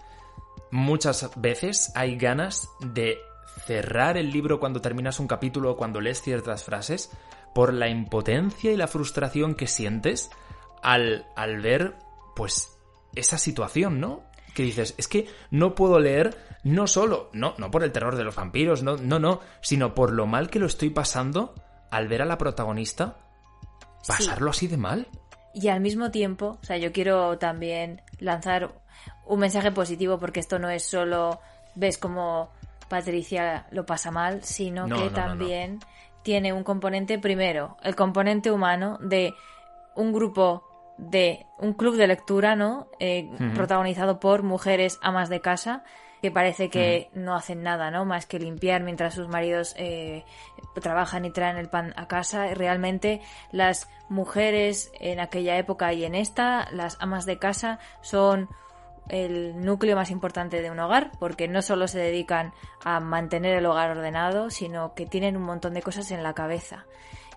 muchas veces hay ganas de cerrar el libro cuando terminas un capítulo o cuando lees ciertas frases, por la impotencia y la frustración que sientes al ver, pues, esa situación, ¿no? Que dices, es que no puedo leer, no solo, no por el terror de los vampiros, no, sino por lo mal que lo estoy pasando al ver a la protagonista pasarlo así de mal. Y al mismo tiempo, o sea, yo quiero también lanzar un mensaje positivo, porque esto no es solo, ves cómo Patricia lo pasa mal, sino también... Tiene un componente, primero, el componente humano de un grupo, de un club de lectura, ¿no? Protagonizado por mujeres amas de casa, que parece que no hacen nada, ¿no? Más que limpiar mientras sus maridos trabajan y traen el pan a casa. Realmente las mujeres en aquella época y en esta, las amas de casa, son el núcleo más importante de un hogar, porque no solo se dedican a mantener el hogar ordenado, sino que tienen un montón de cosas en la cabeza.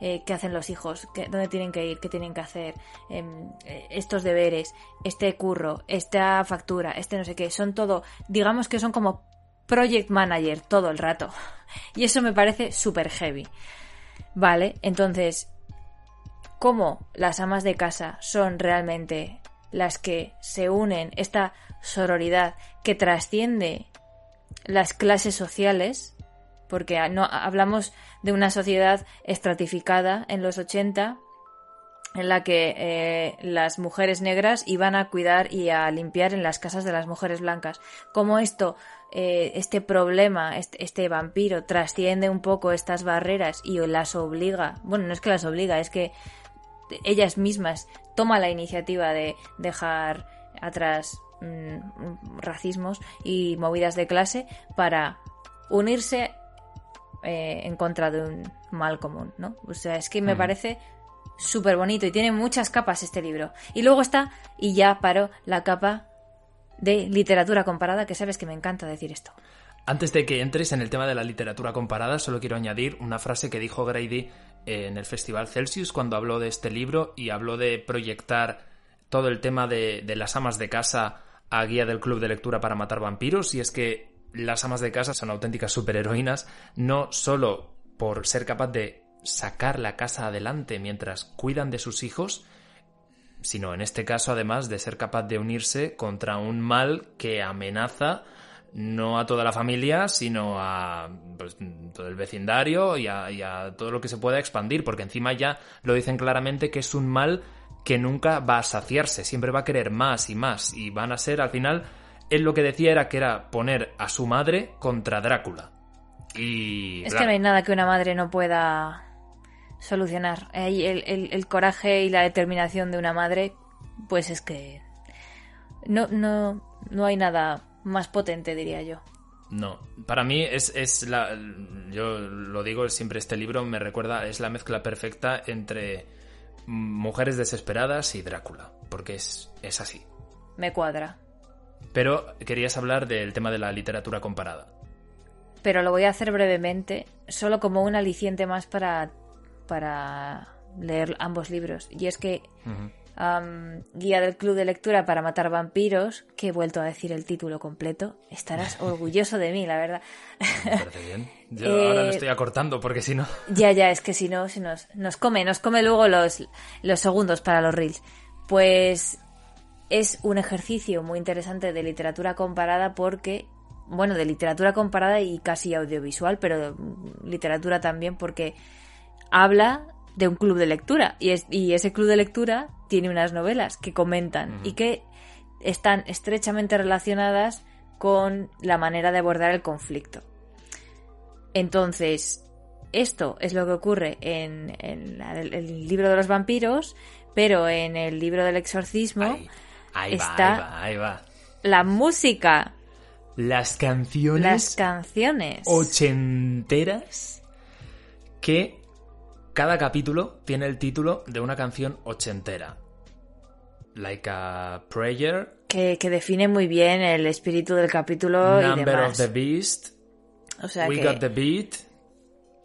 ¿Qué hacen los hijos? ¿Dónde tienen que ir? ¿Qué tienen que hacer? Estos deberes, este curro, esta factura, este no sé qué. Son todo, digamos que son como project manager todo el rato. Y eso me parece súper heavy. Vale, entonces, ¿cómo las amas de casa son realmente las que se unen, esta sororidad que trasciende las clases sociales, porque no hablamos de una sociedad estratificada en los 80, en la que las mujeres negras iban a cuidar y a limpiar en las casas de las mujeres blancas? Como esto este problema, este vampiro trasciende un poco estas barreras y las obliga, bueno, no es que las obliga, es que ellas mismas toman la iniciativa de dejar atrás racismos y movidas de clase para unirse en contra de un mal común, ¿no? O sea, es que me parece súper bonito y tiene muchas capas este libro. Y luego está, y ya paro, la capa de literatura comparada, que sabes que me encanta decir esto. Antes de que entres en el tema de la literatura comparada, solo quiero añadir una frase que dijo Grady en el Festival Celsius cuando habló de este libro y habló de proyectar todo el tema de las amas de casa a Guía del Club de Lectura para Matar Vampiros, y es que las amas de casa son auténticas superheroínas, no solo por ser capaz de sacar la casa adelante mientras cuidan de sus hijos, sino en este caso además de ser capaz de unirse contra un mal que amenaza no a toda la familia, sino a pues, todo el vecindario y a todo lo que se pueda expandir, porque encima ya lo dicen claramente que es un mal que nunca va a saciarse, siempre va a querer más y más, y van a ser al final... Él lo que decía era que era poner a su madre contra Drácula. Y es que no hay nada que una madre no pueda solucionar. El coraje y la determinación de una madre, pues es que no hay nada más potente, diría yo. No, para mí es la... Yo lo digo siempre, este libro me recuerda, es la mezcla perfecta entre Mujeres Desesperadas y Drácula, porque es así. Me cuadra. Pero querías hablar del tema de la literatura comparada. Pero lo voy a hacer brevemente, solo como un aliciente más para leer ambos libros. Y es que Guía del Club de Lectura para Matar Vampiros, que he vuelto a decir el título completo, estarás orgulloso de mí, la verdad. Me parece bien. Yo ahora lo estoy acortando porque si no... Ya, es que si no, nos come luego los segundos para los reels. Pues... Es un ejercicio muy interesante de literatura comparada porque, bueno, de literatura comparada y casi audiovisual, pero literatura también porque habla de un club de lectura y ese club de lectura tiene unas novelas que comentan y que están estrechamente relacionadas con la manera de abordar el conflicto. Entonces, esto es lo que ocurre en el libro de los vampiros, pero en el libro del exorcismo... Ahí va. La música. Las canciones. Ochenteras. Que cada capítulo tiene el título de una canción ochentera. Like a Prayer. Que define muy bien el espíritu del capítulo y demás. Number of the Beast. O sea We Got the Beat.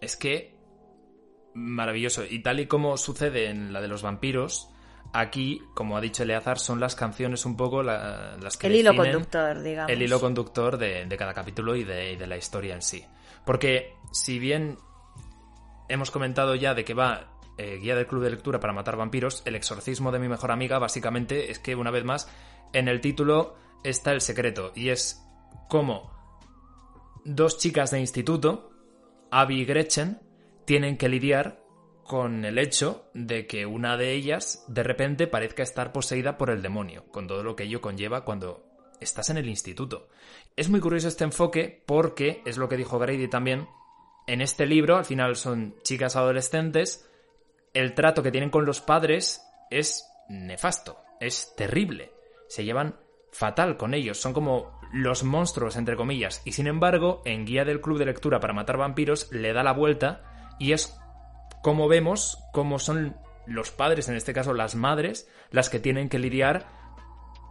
Es que... Maravilloso. Y tal y como sucede en la de los vampiros... Aquí, como ha dicho Aleazar, son las canciones un poco las que... El hilo conductor, digamos. El hilo conductor de cada capítulo y de la historia en sí. Porque si bien hemos comentado ya de que va Guía del Club de Lectura para Matar Vampiros, El Exorcismo de mi Mejor Amiga, básicamente es que, una vez más, en el título está el secreto. Y es como dos chicas de instituto, Abby y Gretchen, tienen que lidiar con el hecho de que una de ellas de repente parezca estar poseída por el demonio, con todo lo que ello conlleva cuando estás en el instituto. Es muy curioso este enfoque porque, es lo que dijo Grady también, en este libro al final son chicas adolescentes, el trato que tienen con los padres es nefasto, es terrible, se llevan fatal con ellos, son como los monstruos, entre comillas, y sin embargo, en Guía del Club de Lectura para Matar Vampiros le da la vuelta y es... Como vemos, cómo son los padres, en este caso las madres, las que tienen que lidiar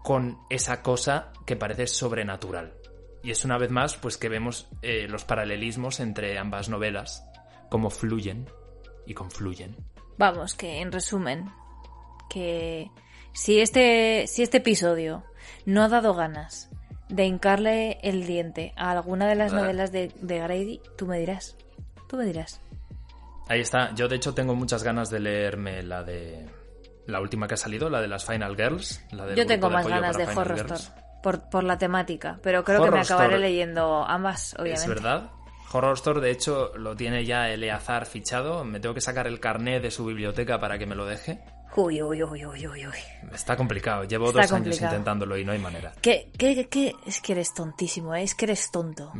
con esa cosa que parece sobrenatural. Y es una vez más pues que vemos los paralelismos entre ambas novelas, cómo fluyen y confluyen. Vamos, que en resumen, que si este episodio no ha dado ganas de hincarle el diente a alguna de las novelas de Grady, tú me dirás. Ahí está. Yo, de hecho, tengo muchas ganas de leerme la de... La última que ha salido, la de las Final Girls. Yo tengo más ganas de Horrorstör, por la temática. Pero creo que me acabaré leyendo ambas, obviamente. Es verdad. Horrorstör, de hecho, lo tiene ya Aleazar fichado. Me tengo que sacar el carné de su biblioteca para que me lo deje. Uy, uy, uy, uy, uy, uy. Está complicado. Llevo Está 2 años intentándolo y no hay manera. ¿Qué? Es que eres tontísimo, ¿eh? Es que eres tonto.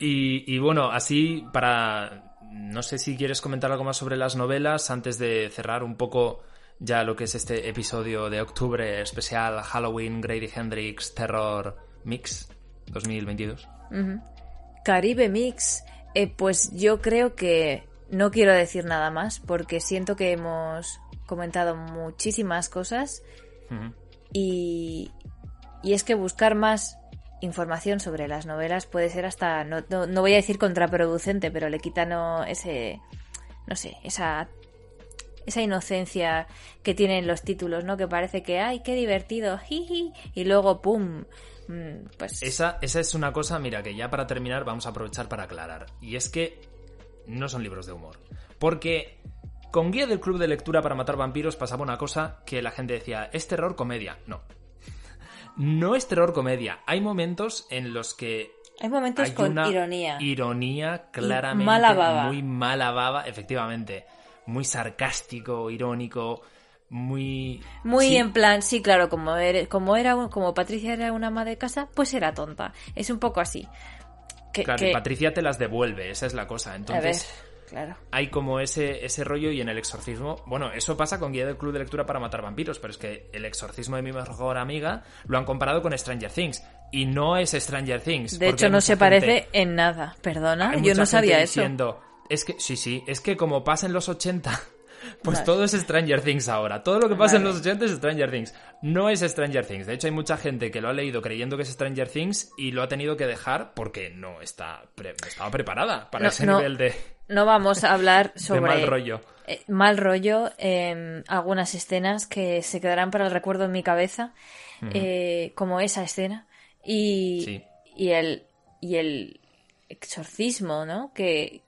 Y bueno, así para... No sé si quieres comentar algo más sobre las novelas antes de cerrar un poco ya lo que es este episodio de octubre especial Halloween, Grady Hendrix, Terror Mix 2022. Uh-huh. Caribe Mix, pues yo creo que no quiero decir nada más porque siento que hemos comentado muchísimas cosas. Uh-huh. y es que buscar más información sobre las novelas puede ser hasta, no voy a decir contraproducente, pero le quita esa inocencia que tienen los títulos, ¿no? Que parece que ¡ay, qué divertido! ¡Jiji! Y luego ¡pum! Pues... Esa es una cosa, mira, que ya para terminar vamos a aprovechar para aclarar. Y es que no son libros de humor. Porque con Guía del Club de Lectura para Matar Vampiros pasaba una cosa que la gente decía, ¿es terror comedia? No. No es terror comedia. Hay momentos en los que... Hay momentos con una ironía. Ironía, claramente. Mala baba. Muy mala baba, efectivamente. Muy sarcástico, irónico, muy... Muy sí. En plan, sí, claro, como Patricia era una ama de casa, pues era tonta. Es un poco así. Que Patricia te las devuelve, esa es la cosa. Entonces, a ver, claro. Hay como ese rollo y en El exorcismo... Bueno, eso pasa con Guía del Club de Lectura para Matar Vampiros, pero es que El exorcismo de mi mejor amiga lo han comparado con Stranger Things. Y no es Stranger Things. De hecho, no se parece en nada, perdona, yo no sabía eso. Es que, sí, es que como pasa en los 80, pues vale. Todo es Stranger Things ahora. Todo lo que pasa en los 80 es Stranger Things. No es Stranger Things. De hecho, hay mucha gente que lo ha leído creyendo que es Stranger Things y lo ha tenido que dejar porque no estaba preparada para ese nivel de... No vamos a hablar sobre... mal rollo. Algunas escenas que se quedarán para el recuerdo en mi cabeza, uh-huh. Como esa escena. Y el exorcismo, ¿no? Que...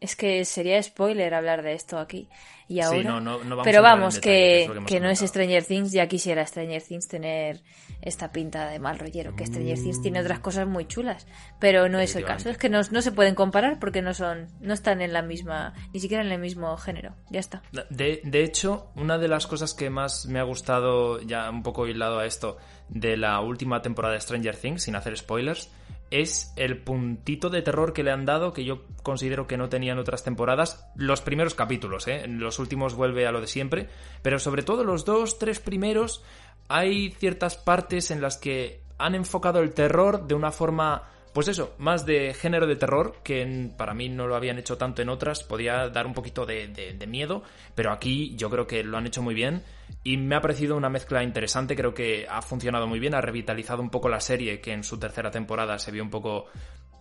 Es que sería spoiler hablar de esto aquí y ahora. Sí, no vamos pero vamos, detalle, que no es Stranger Things. Ya quisiera Stranger Things tener esta pinta de mal rollero. Que Stranger Things tiene otras cosas muy chulas, pero no es el caso. Es que no se pueden comparar porque no están en la misma, ni siquiera en el mismo género. Ya está. De hecho, una de las cosas que más me ha gustado, ya un poco hilado a esto, de la última temporada de Stranger Things, sin hacer spoilers, es el puntito de terror que le han dado, que yo considero que no tenían otras temporadas. Los primeros capítulos, los últimos vuelve a lo de siempre, pero sobre todo los 2-3 primeros hay ciertas partes en las que han enfocado el terror de una forma, pues eso, más de género de terror, que para mí no lo habían hecho tanto en otras. Podía dar un poquito de miedo, pero aquí yo creo que lo han hecho muy bien. Y me ha parecido una mezcla interesante, creo que ha funcionado muy bien, ha revitalizado un poco la serie, que en su tercera temporada se vio un poco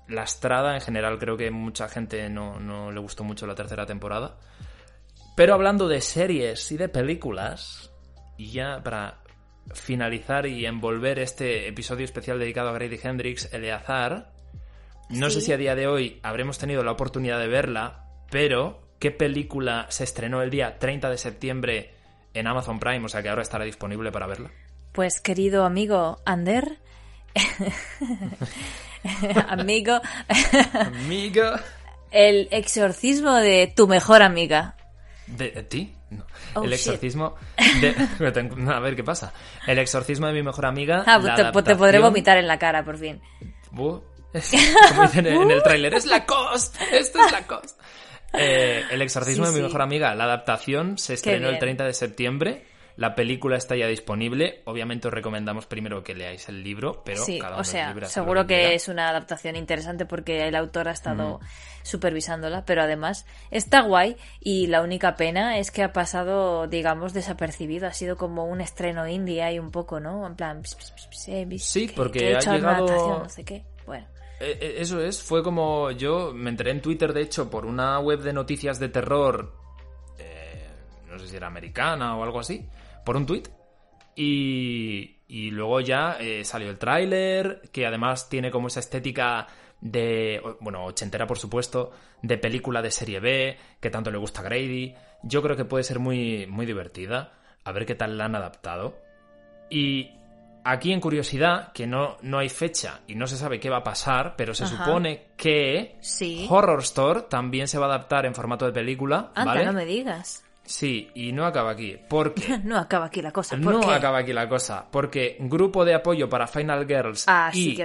lastrada. En general creo que mucha gente no le gustó mucho la tercera temporada. Pero hablando de series y de películas, y ya para finalizar y envolver este episodio especial dedicado a Grady Hendrix, Aleazar, no sé si a día de hoy habremos tenido la oportunidad de verla, pero ¿qué película se estrenó el día 30 de septiembre en Amazon Prime, o sea que ahora estará disponible para verla? Pues querido amigo Ander, amigo, El exorcismo de tu mejor amiga. ¿De ti? No. Oh, el exorcismo de... A ver qué pasa. El exorcismo de mi mejor amiga. Te podré vomitar en la cara, por fin. Como dicen en el tráiler, es Lacoste. Esto es Lacoste. El exorcismo de mi mejor amiga, la adaptación, se estrenó el 30 de septiembre. La película está ya disponible. Obviamente os recomendamos primero que leáis el libro, pero cada uno es libre. Seguro que es una adaptación interesante porque el autor ha estado supervisándola, pero además está guay y la única pena es que ha pasado, digamos, desapercibido. Ha sido como un estreno indie ahí un poco, ¿no? En plan... porque ha llegado... No sé qué, bueno... Eso es, fue como yo me enteré en Twitter, de hecho, por una web de noticias de terror, no sé si era americana o algo así, por un tuit, y luego ya salió el tráiler, que además tiene como esa estética de, bueno, ochentera por supuesto, de película de serie B, que tanto le gusta a Grady. Yo creo que puede ser muy, muy divertida, a ver qué tal la han adaptado. Y... Aquí en Curiosidad, que no hay fecha y no se sabe qué va a pasar, pero se supone que Horrorstör también se va a adaptar en formato de película. Anda, ¿vale? No me digas. Sí, y no acaba aquí, porque... Porque Grupo de Apoyo para Final Girls y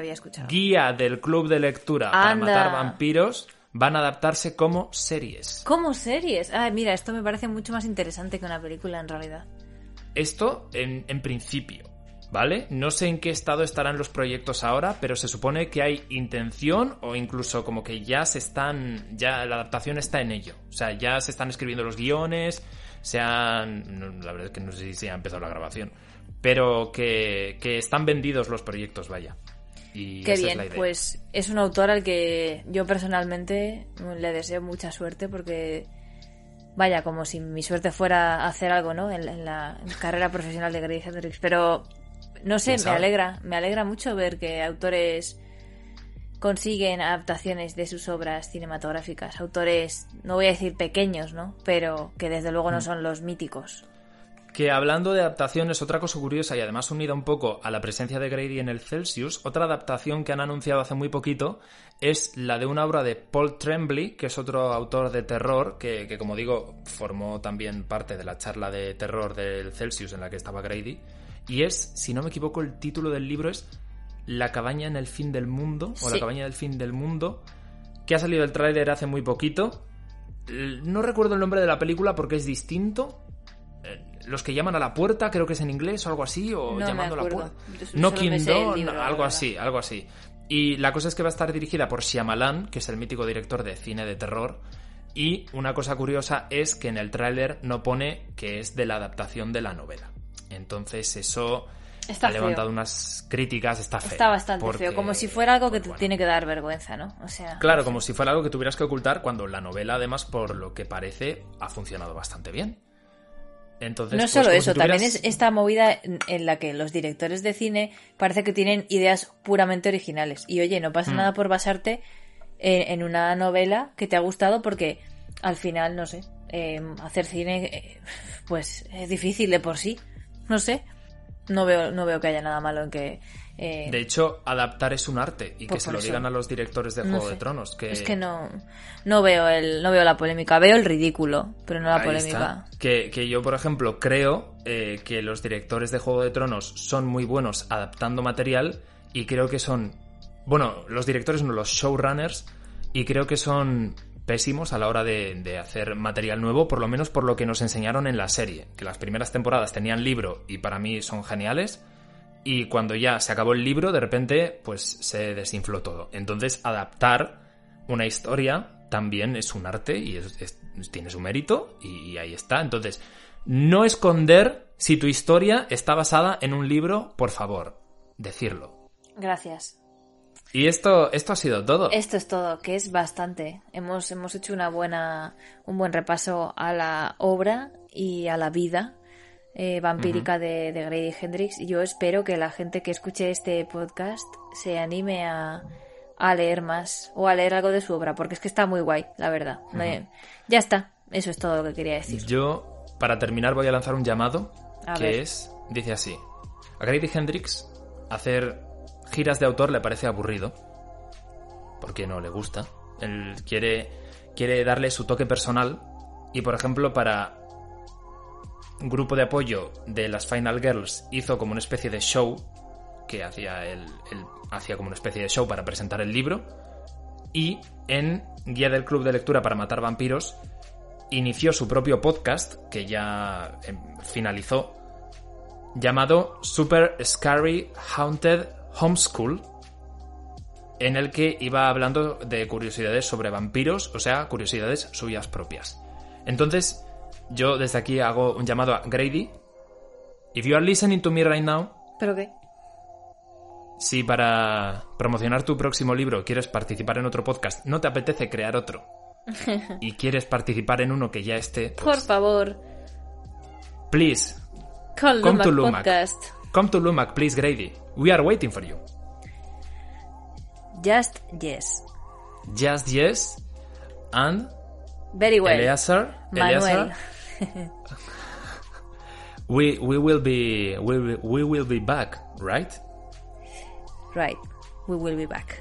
Guía del Club de Lectura para Matar Vampiros van a adaptarse como series. ¿Como series? Ah, mira, esto me parece mucho más interesante que una película en realidad. Esto en principio, ¿vale? No sé en qué estado estarán los proyectos ahora, pero se supone que hay intención o incluso como que ya se están... ya la adaptación está en ello. O sea, ya se están escribiendo los guiones, la verdad es que no sé si ha empezado la grabación, pero que están vendidos los proyectos, vaya. Y qué bien, pues es un autor al que yo personalmente le deseo mucha suerte porque, vaya, como si mi suerte fuera hacer algo, ¿no? En la carrera profesional de Grady Hendrix, pero no sé, me alegra mucho ver que autores consiguen adaptaciones de sus obras cinematográficas, autores, no voy a decir pequeños, ¿no? Pero que desde luego no son los míticos. Que hablando de adaptaciones, otra cosa curiosa y además unida un poco a la presencia de Grady en el Celsius, otra adaptación que han anunciado hace muy poquito es la de una obra de Paul Tremblay, que es otro autor de terror que como digo, formó también parte de la charla de terror del Celsius en la que estaba Grady, y es, si no me equivoco, el título del libro es La cabaña en el fin del mundo, sí. O La cabaña del fin del mundo, que ha salido el tráiler hace muy poquito. No recuerdo el nombre de la película porque es distinto. Los que llaman a la puerta, creo que es en inglés o algo así, o no, llamando a la puerta. Algo así. Y la cosa es que va a estar dirigida por Shyamalan, que es el mítico director de cine de terror, y una cosa curiosa es que en el tráiler no pone que es de la adaptación de la novela. Entonces eso está levantado unas críticas, está feo. Está bastante feo, como si fuera algo que te tiene que dar vergüenza, ¿no? O sea, claro, como si fuera algo que tuvieras que ocultar cuando la novela, además, por lo que parece, ha funcionado bastante bien. Entonces, no solo eso, también es esta movida en la que los directores de cine parece que tienen ideas puramente originales. Y oye, no pasa nada por basarte en una novela que te ha gustado porque al final, no sé, hacer cine pues es difícil de por sí. No sé, no veo que haya nada malo en que... De hecho, adaptar es un arte y que se lo digan a los directores de Juego de Tronos. Que... Es que no veo la polémica, veo el ridículo, pero no la polémica. Que yo, por ejemplo, creo que los directores de Juego de Tronos son muy buenos adaptando material y creo que son... Bueno, los directores no, los showrunners, y creo que son pésimos a la hora de hacer material nuevo, por lo menos por lo que nos enseñaron en la serie, que las primeras temporadas tenían libro y para mí son geniales. Y cuando ya se acabó el libro, de repente, pues se desinfló todo. Entonces, adaptar una historia también es un arte y tiene su mérito y ahí está. Entonces, no esconder si tu historia está basada en un libro, por favor, decirlo. Gracias. Y esto ha sido todo. Esto es todo, que es bastante. Hemos hecho un buen repaso a la obra y a la vida vampírica de Grady Hendrix. Yo espero que la gente que escuche este podcast se anime a leer más o a leer algo de su obra, porque es que está muy guay, la verdad. Ya está, eso es todo lo que quería decir. Yo, para terminar, voy a lanzar un llamado dice así: a Grady Hendrix hacer giras de autor le parece aburrido porque no le gusta. Él quiere darle su toque personal y, por ejemplo, para Grupo de Apoyo de las Final Girls hizo como una especie de show que hacía él hacía como una especie de show para presentar el libro, y en Guía del Club de Lectura para Matar Vampiros inició su propio podcast que ya finalizó, llamado Super Scary Haunted Homeschool, en el que iba hablando de curiosidades sobre vampiros, o sea, curiosidades suyas propias. Entonces, yo desde aquí hago un llamado a Grady. If you are listening to me right now... ¿Pero qué? Si para promocionar tu próximo libro quieres participar en otro podcast, no te apetece crear otro y quieres participar en uno que ya esté... Pues, por favor. Please. Come to LUMAC. Podcast. Come to LUMAC, please, Grady. We are waiting for you. Just yes. Just yes. And... Very well. Aleazar. We will be back, right? Right. We will be back.